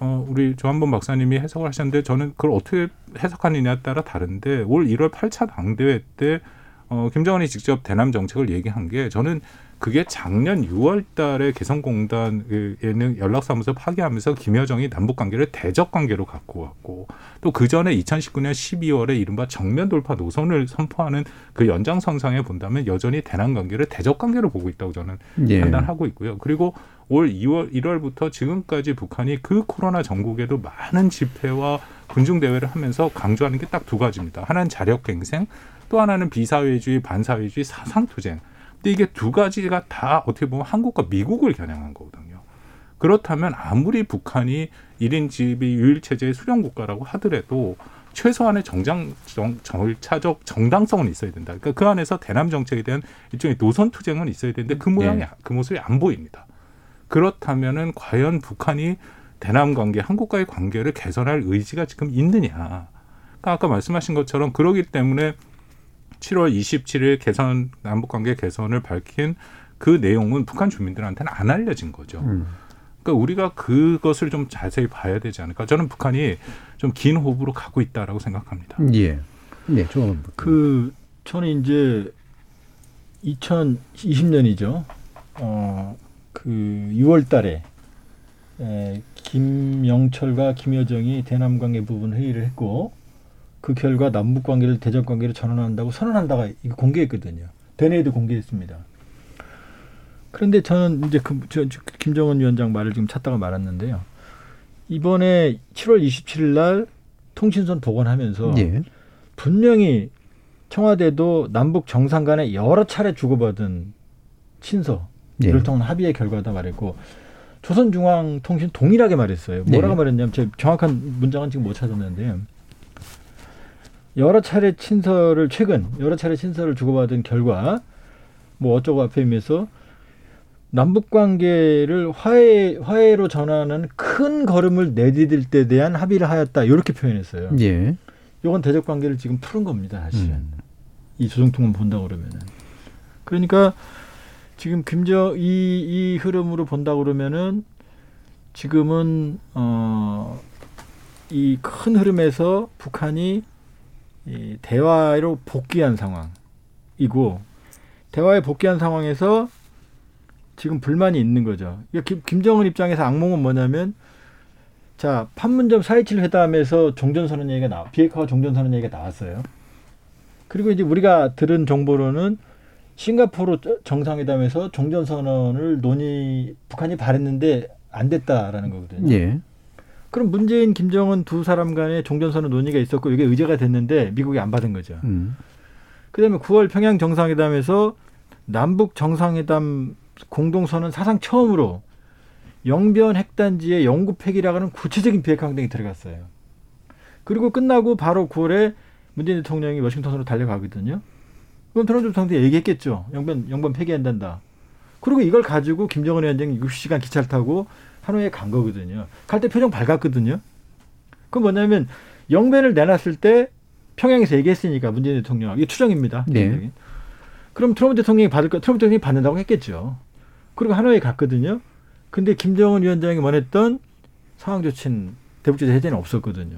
우리 조한범 박사님이 해석을 하셨는데 저는 그걸 어떻게 해석하느냐에 따라 다른데 올 일월 팔 차 당대회 때 김정은이 직접 대남 정책을 얘기한 게 저는 그게 작년 유월 달에 개성공단에는 연락사무소 파기하면서 김여정이 남북관계를 대적관계로 갖고 왔고 또 그전에 이천십구 년 십이월에 이른바 정면 돌파 노선을 선포하는 그 연장선상에 본다면 여전히 대남관계를 대적관계로 보고 있다고 저는 예. 판단하고 있고요. 그리고 올 이월, 일월부터 지금까지 북한이 그 코로나 전국에도 많은 집회와 군중대회를 하면서 강조하는 게 딱 두 가지입니다. 하나는 자력갱생, 또 하나는 비사회주의, 반사회주의, 사상투쟁. 근데 이게 두 가지가 다 어떻게 보면 한국과 미국을 겨냥한 거거든요. 그렇다면 아무리 북한이 일 인 지비 유일체제의 수령국가라고 하더라도 최소한의 정장, 정, 절차적 정당성은 있어야 된다. 그러니까 그 안에서 대남 정책에 대한 일종의 노선 투쟁은 있어야 되는데 그 모양이, 네. 그 모습이 안 보입니다. 그렇다면은 과연 북한이 대남 관계, 한국과의 관계를 개선할 의지가 지금 있느냐. 그러니까 아까 말씀하신 것처럼 그러기 때문에 칠월 이십칠일 개선, 남북관계 개선을 밝힌 그 내용은 북한 주민들한테는 안 알려진 거죠. 그러니까 우리가 그것을 좀 자세히 봐야 되지 않을까. 저는 북한이 좀 긴 호흡으로 가고 있다라고 생각합니다. 예. 네, 좀. 그, 저는 이제 이천이십 년이죠. 어, 그 유월 달에 에, 김영철과 김여정이 대남관계 부분 회의를 했고 그 결과 남북관계를 대적관계로 전환한다고 선언한다가 공개했거든요. 대내에도 공개했습니다. 그런데 저는 이제 그, 저, 김정은 위원장 말을 지금 찾다가 말았는데요. 이번에 칠월 이십칠일 날 통신선 복원하면서 예. 분명히 청와대도 남북 정상 간에 여러 차례 주고받은 친서를 예. 통한 합의의 결과다 말했고 조선중앙통신 동일하게 말했어요. 뭐라고 네. 말했냐면 제가 정확한 문장은 지금 못 찾았는데 여러 차례 친서를 최근 여러 차례 친서를 주고받은 결과 뭐 어쩌고 앞에 의미해서 남북관계를 화해, 화해로 전환하는 큰 걸음을 내디딜 때 대한 합의를 하였다. 이렇게 표현했어요. 예. 이건 대적관계를 지금 푸른 겁니다. 사실은. 음. 이 조정통은 본다고 그러면은. 그러니까 지금 김정 이, 이 흐름으로 본다 그러면은 지금은 어, 이 큰 흐름에서 북한이 이 대화로 복귀한 상황이고 대화에 복귀한 상황에서 지금 불만이 있는 거죠. 김, 김정은 입장에서 악몽은 뭐냐면 자 판문점 사점이칠 회담에서 종전선언 얘기가 나 비핵화와 종전선언 얘기가 나왔어요. 그리고 이제 우리가 들은 정보로는 싱가포르 정상회담에서 종전선언을 논의, 북한이 바랬는데 안 됐다라는 거거든요. 예. 그럼 문재인, 김정은 두 사람 간에 종전선언 논의가 있었고 이게 의제가 됐는데 미국이 안 받은 거죠. 음. 그다음에 구월 평양 정상회담에서 남북 정상회담 공동선언 사상 처음으로 영변 핵단지에 영구 폐기라고 하는 구체적인 비핵화 강등이 들어갔어요. 그리고 끝나고 바로 구월에 문재인 대통령이 워싱턴으로 달려가거든요. 그럼 트럼프 대통령한테 얘기했겠죠. 영변, 영변 폐기한단다. 그리고 이걸 가지고 김정은 위원장이 여섯 시간 기차를 타고 하노이에 간 거거든요. 갈 때 표정 밝았거든요. 그건 뭐냐면 영변을 내놨을 때 평양에서 얘기했으니까 문재인 대통령. 이게 추정입니다. 네. 그럼 트럼프 대통령이 받을 거, 트럼프 대통령이 받는다고 했겠죠. 그리고 하노이에 갔거든요. 근데 김정은 위원장이 원했던 상황 조치는 대북제재 해제는 없었거든요.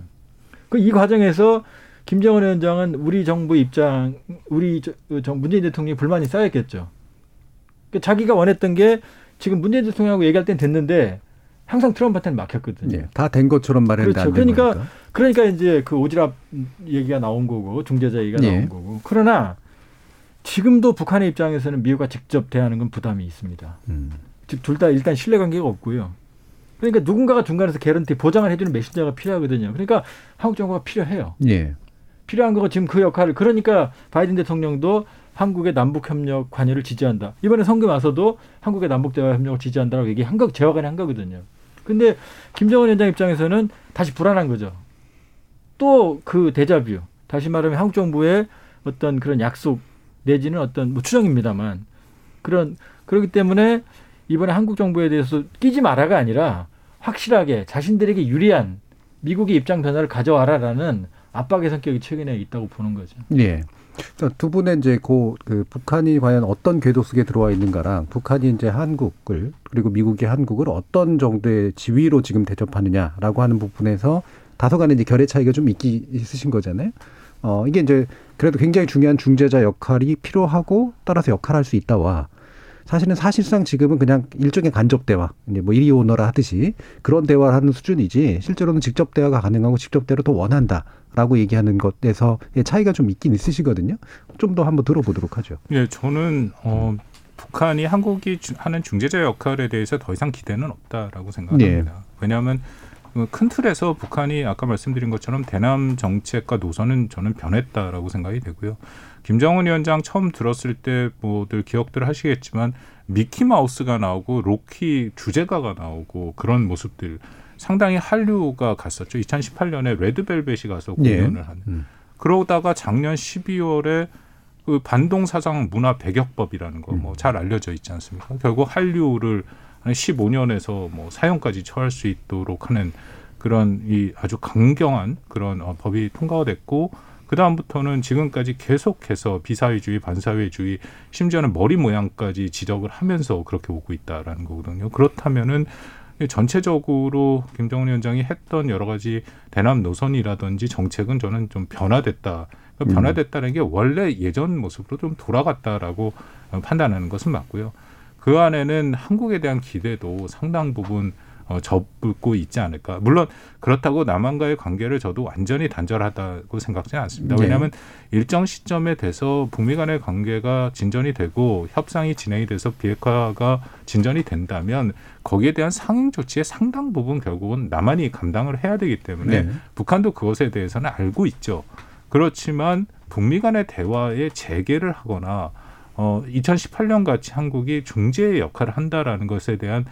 그 이 과정에서 김정은 위원장은 우리 정부 입장, 우리 정, 문재인 대통령이 불만이 쌓였겠죠. 그러니까 자기가 원했던 게 지금 문재인 대통령하고 얘기할 땐 됐는데 항상 트럼프한테는 막혔거든요. 예, 다 된 것처럼 말했는데 그렇죠. 안 된 그러니까, 거니까. 그러니까 이제 그 오지랖 얘기가 나온 거고 중재자 얘기가 예. 나온 거고. 그러나 지금도 북한의 입장에서는 미국과 직접 대하는 건 부담이 있습니다. 음. 즉 둘 다 일단 신뢰관계가 없고요. 그러니까 누군가가 중간에서 개런티 보장을 해주는 메신저가 필요하거든요. 그러니까 한국 정부가 필요해요. 예. 필요한 거고 지금 그 역할을 그러니까 바이든 대통령도 한국의 남북협력 관여를 지지한다. 이번에 성김 와서도 한국의 남북대화협력을 지지한다라고 얘기한 거, 재화관에 한 거거든요. 그런데 김정은 위원장 입장에서는 다시 불안한 거죠. 또 그 데자뷰. 다시 말하면 한국 정부의 어떤 그런 약속 내지는 어떤 뭐 추정입니다만 그런 그렇기 때문에 이번에 한국 정부에 대해서 끼지 마라가 아니라 확실하게 자신들에게 유리한 미국의 입장 변화를 가져와라라는 압박의 성격이 최근에 있다고 보는 거죠. 예. 그러니까 두 분의 이제 그, 그 북한이 과연 어떤 궤도 속에 들어와 있는가랑 북한이 이제 한국을 그리고 미국이 한국을 어떤 정도의 지위로 지금 대접하느냐라고 하는 부분에서 다소간의 이제 결의 차이가 좀 있기 있으신 거잖아요. 어 이게 이제 그래도 굉장히 중요한 중재자 역할이 필요하고 따라서 역할할 수 있다와. 사실은 사실상 지금은 그냥 일종의 간접 대화, 뭐 이리 오너라 하듯이 그런 대화를 하는 수준이지 실제로는 직접 대화가 가능하고 직접 대화를 더 원한다라고 얘기하는 것에서의 차이가 좀 있긴 있으시거든요. 좀 더 한번 들어보도록 하죠. 네, 저는 어, 북한이 한국이 하는 중재자 역할에 대해서 더 이상 기대는 없다라고 생각합니다. 네. 왜냐하면 큰 틀에서 북한이 아까 말씀드린 것처럼 대남 정책과 노선은 저는 변했다라고 생각이 되고요. 김정은 위원장 처음 들었을 때 뭐들 기억들 하시겠지만 미키마우스가 나오고 로키 주제가가 나오고 그런 모습들 상당히 한류가 갔었죠. 이천십팔년에 레드벨벳이 가서 공연을 네. 하는. 음. 그러다가 작년 십이월에 그 반동사상 문화 배격법이라는 거 뭐 잘 알려져 있지 않습니까? 결국 한류를 한 십오년에서 뭐 사형까지 처할 수 있도록 하는 그런 이 아주 강경한 그런 어, 법이 통과가 됐고 그다음부터는 지금까지 계속해서 비사회주의, 반사회주의, 심지어는 머리 모양까지 지적을 하면서 그렇게 오고 있다라는 거거든요. 그렇다면은 전체적으로 김정은 위원장이 했던 여러 가지 대남 노선이라든지 정책은 저는 좀 변화됐다. 그러니까 변화됐다는 게 원래 예전 모습으로 좀 돌아갔다라고 판단하는 것은 맞고요. 그 안에는 한국에 대한 기대도 상당 부분 어, 접고 있지 않을까. 물론 그렇다고 남한과의 관계를 저도 완전히 단절하다고 생각지는 않습니다. 왜냐하면 네. 일정 시점에 돼서 북미 간의 관계가 진전이 되고 협상이 진행이 돼서 비핵화가 진전이 된다면 거기에 대한 상응 조치의 상당 부분 결국은 남한이 감당을 해야 되기 때문에 네. 북한도 그것에 대해서는 알고 있죠. 그렇지만 북미 간의 대화에 재개를 하거나 어, 이천십팔 년 같이 한국이 중재의 역할을 한다라는 것에 대한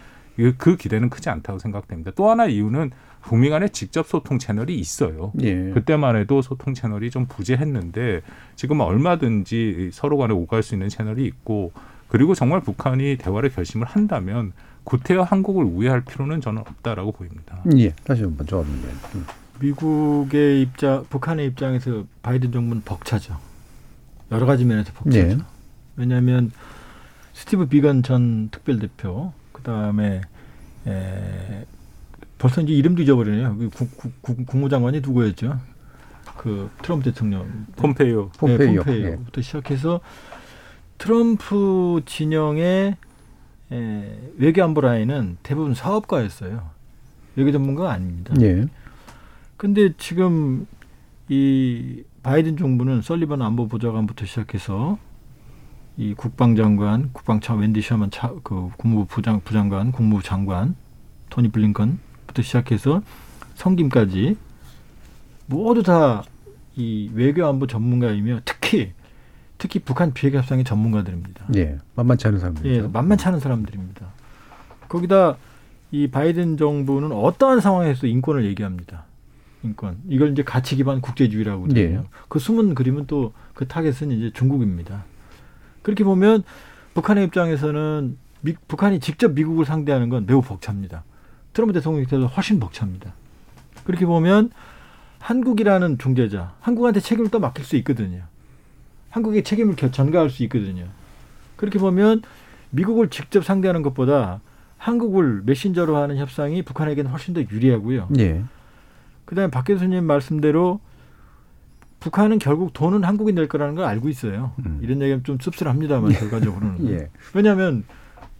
그 기대는 크지 않다고 생각됩니다. 또 하나 이유는 북미 간에 직접 소통 채널이 있어요. 예. 그때만 해도 소통 채널이 좀 부재했는데 지금 얼마든지 서로 간에 오갈 수 있는 채널이 있고 그리고 정말 북한이 대화를 결심을 한다면 구태여 한국을 우회할 필요는 저는 없다라고 보입니다. 예, 다시 한번 조합입니다. 미국의 입장, 북한의 입장에서 바이든 정부는 벅차죠. 여러 가지 면에서 벅차죠. 예. 왜냐하면 스티브 비건 전 특별대표 그다음에 에, 벌써 이제 이름도 잊어버리네요. 국, 국, 국, 국무장관이 누구였죠? 그 트럼프 대통령 폼페이오, 네, 폼페이오. 폼페이오부터 네. 시작해서 트럼프 진영의 에, 외교안보 라인은 대부분 사업가였어요. 외교 전문가가 아닙니다. 그런데 네. 지금 이 바이든 정부는 설리번 안보보좌관부터 시작해서 이 국방장관, 국방차 웬디 셔먼 차, 그 국무부 부장, 부장관, 국무부 장관, 토니 블링컨부터 시작해서 성김까지 모두 다 이 외교안보 전문가이며 특히 특히 북한 비핵화 협상의 전문가들입니다. 예, 만만치 않은 사람들이죠. 예, 만만치 않은 사람들입니다. 거기다 이 바이든 정부는 어떠한 상황에서도 인권을 얘기합니다. 인권. 이걸 이제 가치 기반 국제주의라고 그래요. 예. 그 숨은 그림은 또 그 타겟은 이제 중국입니다. 그렇게 보면 북한의 입장에서는 미, 북한이 직접 미국을 상대하는 건 매우 벅찹니다. 트럼프 대통령 때도 훨씬 벅찹니다. 그렇게 보면 한국이라는 중재자, 한국한테 책임을 또 맡길 수 있거든요. 한국의 책임을 전가할 수 있거든요. 그렇게 보면 미국을 직접 상대하는 것보다 한국을 메신저로 하는 협상이 북한에게는 훨씬 더 유리하고요. 예. 그다음에 박 교수님 말씀대로 북한은 결국 돈은 한국이 낼 거라는 걸 알고 있어요. 음. 이런 얘기하면 좀 씁쓸합니다만 결과적으로는. 예. 왜냐하면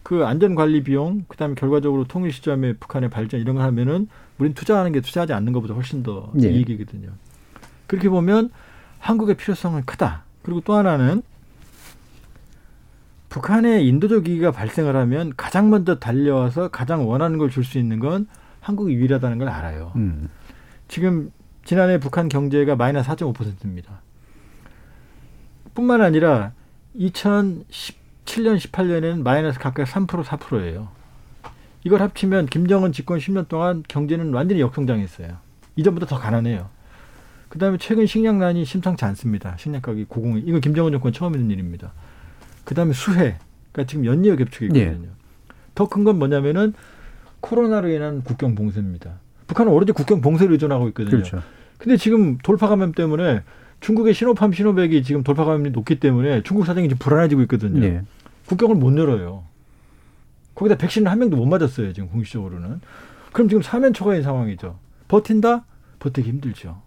그 안전관리 비용, 그다음에 결과적으로 통일 시점에 북한의 발전 이런 걸 하면은 우린 투자하는 게 투자하지 않는 것보다 훨씬 더 예. 이익이거든요. 그렇게 보면 한국의 필요성은 크다. 그리고 또 하나는 북한의 인도적 위기가 발생을 하면 가장 먼저 달려와서 가장 원하는 걸 줄 수 있는 건 한국이 유일하다는 걸 알아요. 음. 지금 지난해 북한 경제가 마이너스 사 점 오 퍼센트입니다. 뿐만 아니라 이천십칠 년, 십팔 년에는 마이너스 각각 삼 퍼센트, 사 퍼센트예요. 이걸 합치면 김정은 집권 십 년 동안 경제는 완전히 역성장했어요. 이전보다 더 가난해요. 그다음에 최근 식량난이 심상치 않습니다. 식량 가격이 고공이. 이건 김정은 정권 처음 있는 일입니다. 그다음에 수해. 그러니까 지금 연이어 겹치거든요. 예. 더 큰 건 뭐냐면은 코로나로 인한 국경 봉쇄입니다. 북한은 오로지 국경 봉쇄를 의존하고 있거든요. 그런데 그렇죠. 지금 돌파 감염 때문에 중국의 신호팜, 신호백이 지금 돌파 감염이 높기 때문에 중국 사정이 지금 불안해지고 있거든요. 네. 국경을 못 열어요. 거기다 백신을 한 명도 못 맞았어요. 지금 공식적으로는. 그럼 지금 사면 초과인 상황이죠. 버틴다? 버티기 힘들죠.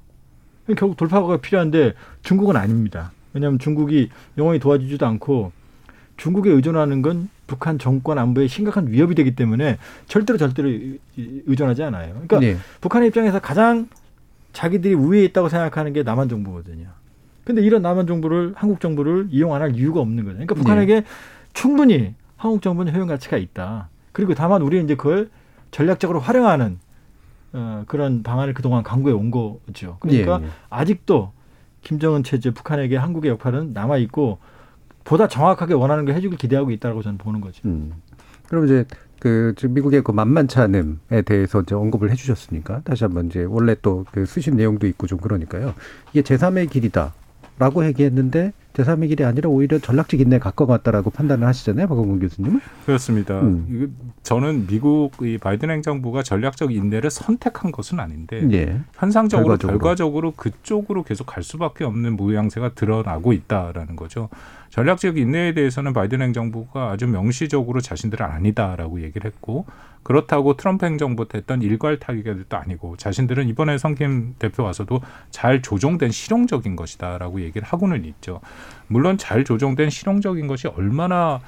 결국 돌파구가 필요한데 중국은 아닙니다. 왜냐하면 중국이 영원히 도와주지도 않고 중국에 의존하는 건 북한 정권 안보에 심각한 위협이 되기 때문에 절대로 절대로 의존하지 않아요. 그러니까 네. 북한의 입장에서 가장 자기들이 우위에 있다고 생각하는 게 남한 정부거든요. 그런데 이런 남한 정부를 한국 정부를 이용 안 할 이유가 없는 거죠. 그러니까 북한에게 네. 충분히 한국 정부는 효용 가치가 있다. 그리고 다만 우리는 이제 그걸 전략적으로 활용하는 어, 그런 방안을 그동안 강구해 온 거죠. 그러니까 네. 아직도 김정은 체제 북한에게 한국의 역할은 남아 있고. 보다 정확하게 원하는 걸 해주길 기대하고 있다고 저는 보는 거죠. 음. 그럼 이제 그 지금 미국의 그 만만치 않음에 대해서 이제 언급을 해주셨으니까 다시 한번 이제 원래 또 그 쓰신 내용도 있고 좀 그러니까요. 이게 제삼의 길이다라고 얘기했는데 제삼의 길이 아니라 오히려 전략적 인내에 가까워 갔다라고 판단을 하시잖아요. 박원건 교수님은. 그렇습니다. 음. 저는 미국 이 바이든 행정부가 전략적 인내를 선택한 것은 아닌데 예. 현상적으로 결과적으로. 결과적으로 그쪽으로 계속 갈 수밖에 없는 모양새가 드러나고 있다라는 거죠. 전략적 인내에 대해서는 바이든 행정부가 아주 명시적으로 자신들은 아니다라고 얘기를 했고 그렇다고 트럼프 행정부 때 했던 일괄 타깃도 아니고 자신들은 이번에 성김 대표 와서도 잘 조정된 실용적인 것이다라고 얘기를 하고는 있죠. 물론 잘 조정된 실용적인 것이 얼마나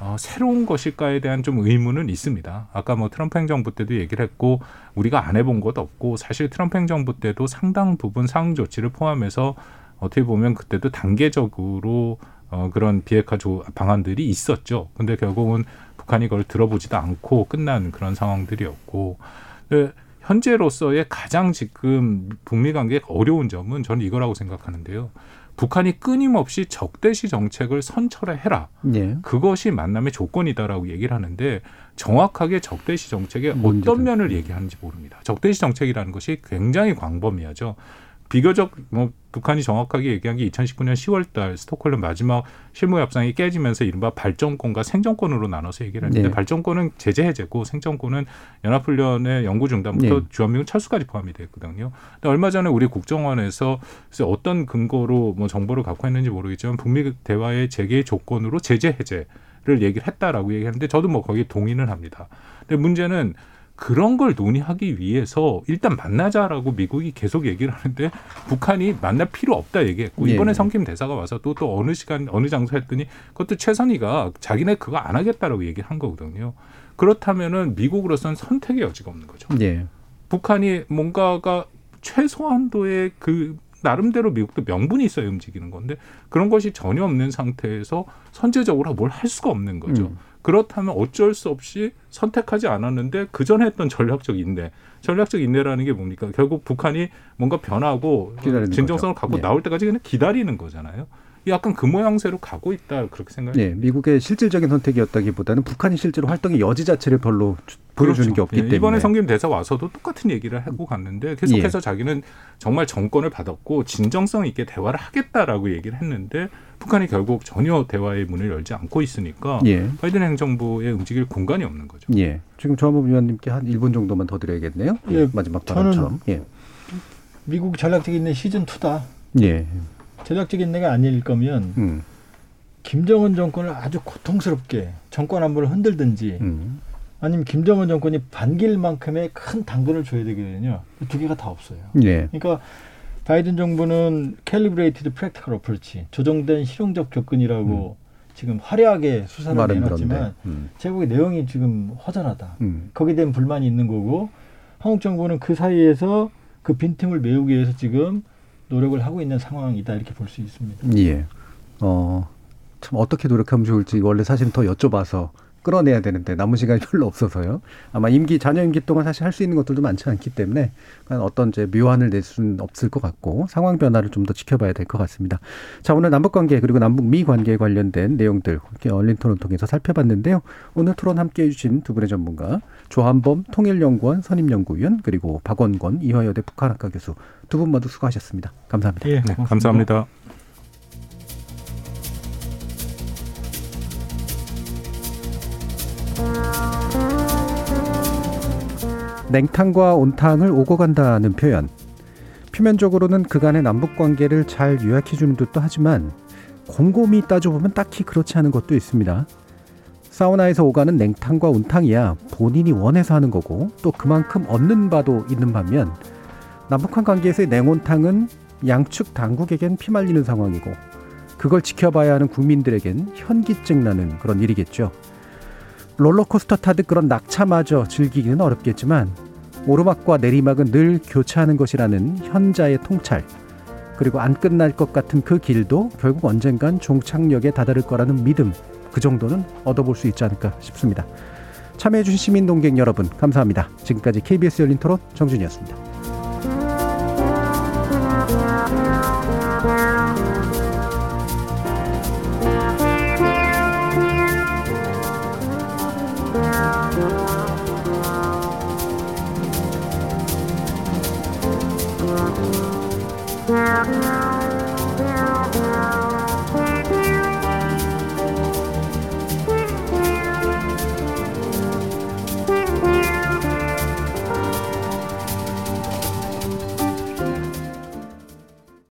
어, 새로운 것일까에 대한 좀 의문은 있습니다. 아까 뭐 트럼프 행정부 때도 얘기를 했고 우리가 안 해본 것도 없고 사실 트럼프 행정부 때도 상당 부분 상응 조치를 포함해서 어떻게 보면 그때도 단계적으로 어, 그런 비핵화 조, 방안들이 있었죠. 근데 결국은 북한이 그걸 들어보지도 않고 끝난 그런 상황들이었고 근데 현재로서의 가장 지금 북미 관계가 어려운 점은 저는 이거라고 생각하는데요. 북한이 끊임없이 적대시 정책을 선철해라. 예. 그것이 만남의 조건이다라고 얘기를 하는데 정확하게 적대시 정책의 문제죠. 어떤 면을 얘기하는지 모릅니다. 적대시 정책이라는 것이 굉장히 광범위하죠. 비교적 뭐 북한이 정확하게 얘기한 게 이천십구 년 시월 달 스톡홀름 마지막 실무협상이 깨지면서 이른바 발전권과 생존권으로 나눠서 얘기를 했는데 네. 발전권은 제재 해제고 생존권은 연합훈련의 연구 중단부터 네. 주한미군 철수까지 포함이 됐거든요. 근데 얼마 전에 우리 국정원에서 어떤 근거로 뭐 정보를 갖고 있는지 모르겠지만 북미 대화의 재개의 조건으로 제재 해제를 얘기를 했다라고 얘기하는데 저도 뭐 거기에 동의는 합니다. 근데 문제는 그런 걸 논의하기 위해서 일단 만나자라고 미국이 계속 얘기를 하는데 북한이 만날 필요 없다 얘기했고 이번에 예. 성김 대사가 와서 또, 또 어느 시간 어느 장소 했더니 그것도 최선희가 자기네 그거 안 하겠다라고 얘기를 한 거거든요. 그렇다면은 미국으로서는 선택의 여지가 없는 거죠. 예. 북한이 뭔가가 최소한도의 그 나름대로 미국도 명분이 있어야 움직이는 건데 그런 것이 전혀 없는 상태에서 선제적으로 뭘 할 수가 없는 거죠. 음. 그렇다면 어쩔 수 없이 선택하지 않았는데 그전에 했던 전략적 인내. 전략적 인내라는 게 뭡니까? 결국 북한이 뭔가 변하고 진정성을 거죠. 갖고 예. 나올 때까지 그냥 기다리는 거잖아요. 약간 그 모양새로 가고 있다 그렇게 생각해요. 예, 미국의 실질적인 선택이었다기보다는 북한이 실제로 활동의 여지 자체를 별로 주, 보여주는 그렇죠. 게 없기 예, 때문에. 이번에 성김 대사 와서도 똑같은 얘기를 하고 갔는데 계속해서 예. 자기는 정말 정권을 받았고 진정성 있게 대화를 하겠다라고 얘기를 했는데 북한이 결국 전혀 대화의 문을 열지 않고 있으니까 예. 바이든 행정부에 움직일 공간이 없는 거죠. 예. 지금 조한범 위원님께 한 일 분 정도만 더 드려야겠네요. 예. 마지막 발언처럼. 예. 미국 전략적 인내 시즌 투다. 예. 전략적인 내가 아닐 거면 음. 김정은 정권을 아주 고통스럽게 정권 안보를 흔들든지 음. 아니면 김정은 정권이 반길 만큼의 큰 당근을 줘야 되거든요. 두 개가 다 없어요. 예. 그러니까 바이든 정부는 Calibrated Practical Approach, 조정된 실용적 접근이라고 음. 지금 화려하게 수사를 내놨지만 음. 제국의 내용이 지금 허전하다. 음. 거기에 대한 불만이 있는 거고 한국 정부는 그 사이에서 그 빈틈을 메우기 위해서 지금 노력을 하고 있는 상황이다 이렇게 볼 수 있습니다. 예. 어, 참 어떻게 노력하면 좋을지 원래 사실 더 여쭤봐서 끌어내야 되는데 남은 시간이 별로 없어서요. 아마 임기 잔여 임기 동안 사실 할 수 있는 것들도 많지 않기 때문에 어떤 이제 묘안을 낼 수는 없을 것 같고 상황 변화를 좀 더 지켜봐야 될 것 같습니다. 자, 오늘 남북 관계 그리고 남북 미 관계에 관련된 내용들 열린 토론 통해서 살펴봤는데요. 오늘 토론 함께해 주신 두 분의 전문가 조한범 통일연구원 선임연구위원 그리고 박원건 이화여대 북한학과 교수 두 분 모두 수고하셨습니다. 감사합니다. 예, 네, 감사합니다. 냉탕과 온탕을 오고 간다는 표현. 표면적으로는 그간의 남북관계를 잘 요약해주는 듯도 하지만 곰곰이 따져보면 딱히 그렇지 않은 것도 있습니다. 사우나에서 오가는 냉탕과 온탕이야 본인이 원해서 하는 거고 또 그만큼 얻는 바도 있는 반면 남북한 관계에서의 냉온탕은 양측 당국에겐 피말리는 상황이고 그걸 지켜봐야 하는 국민들에겐 현기증 나는 그런 일이겠죠. 롤러코스터 타듯 그런 낙차마저 즐기기는 어렵겠지만 오르막과 내리막은 늘 교차하는 것이라는 현자의 통찰 그리고 안 끝날 것 같은 그 길도 결국 언젠간 종착역에 다다를 거라는 믿음 그 정도는 얻어볼 수 있지 않을까 싶습니다. 참여해주신 시민동객 여러분 감사합니다. 지금까지 케이비에스 열린토론 정준이었습니다.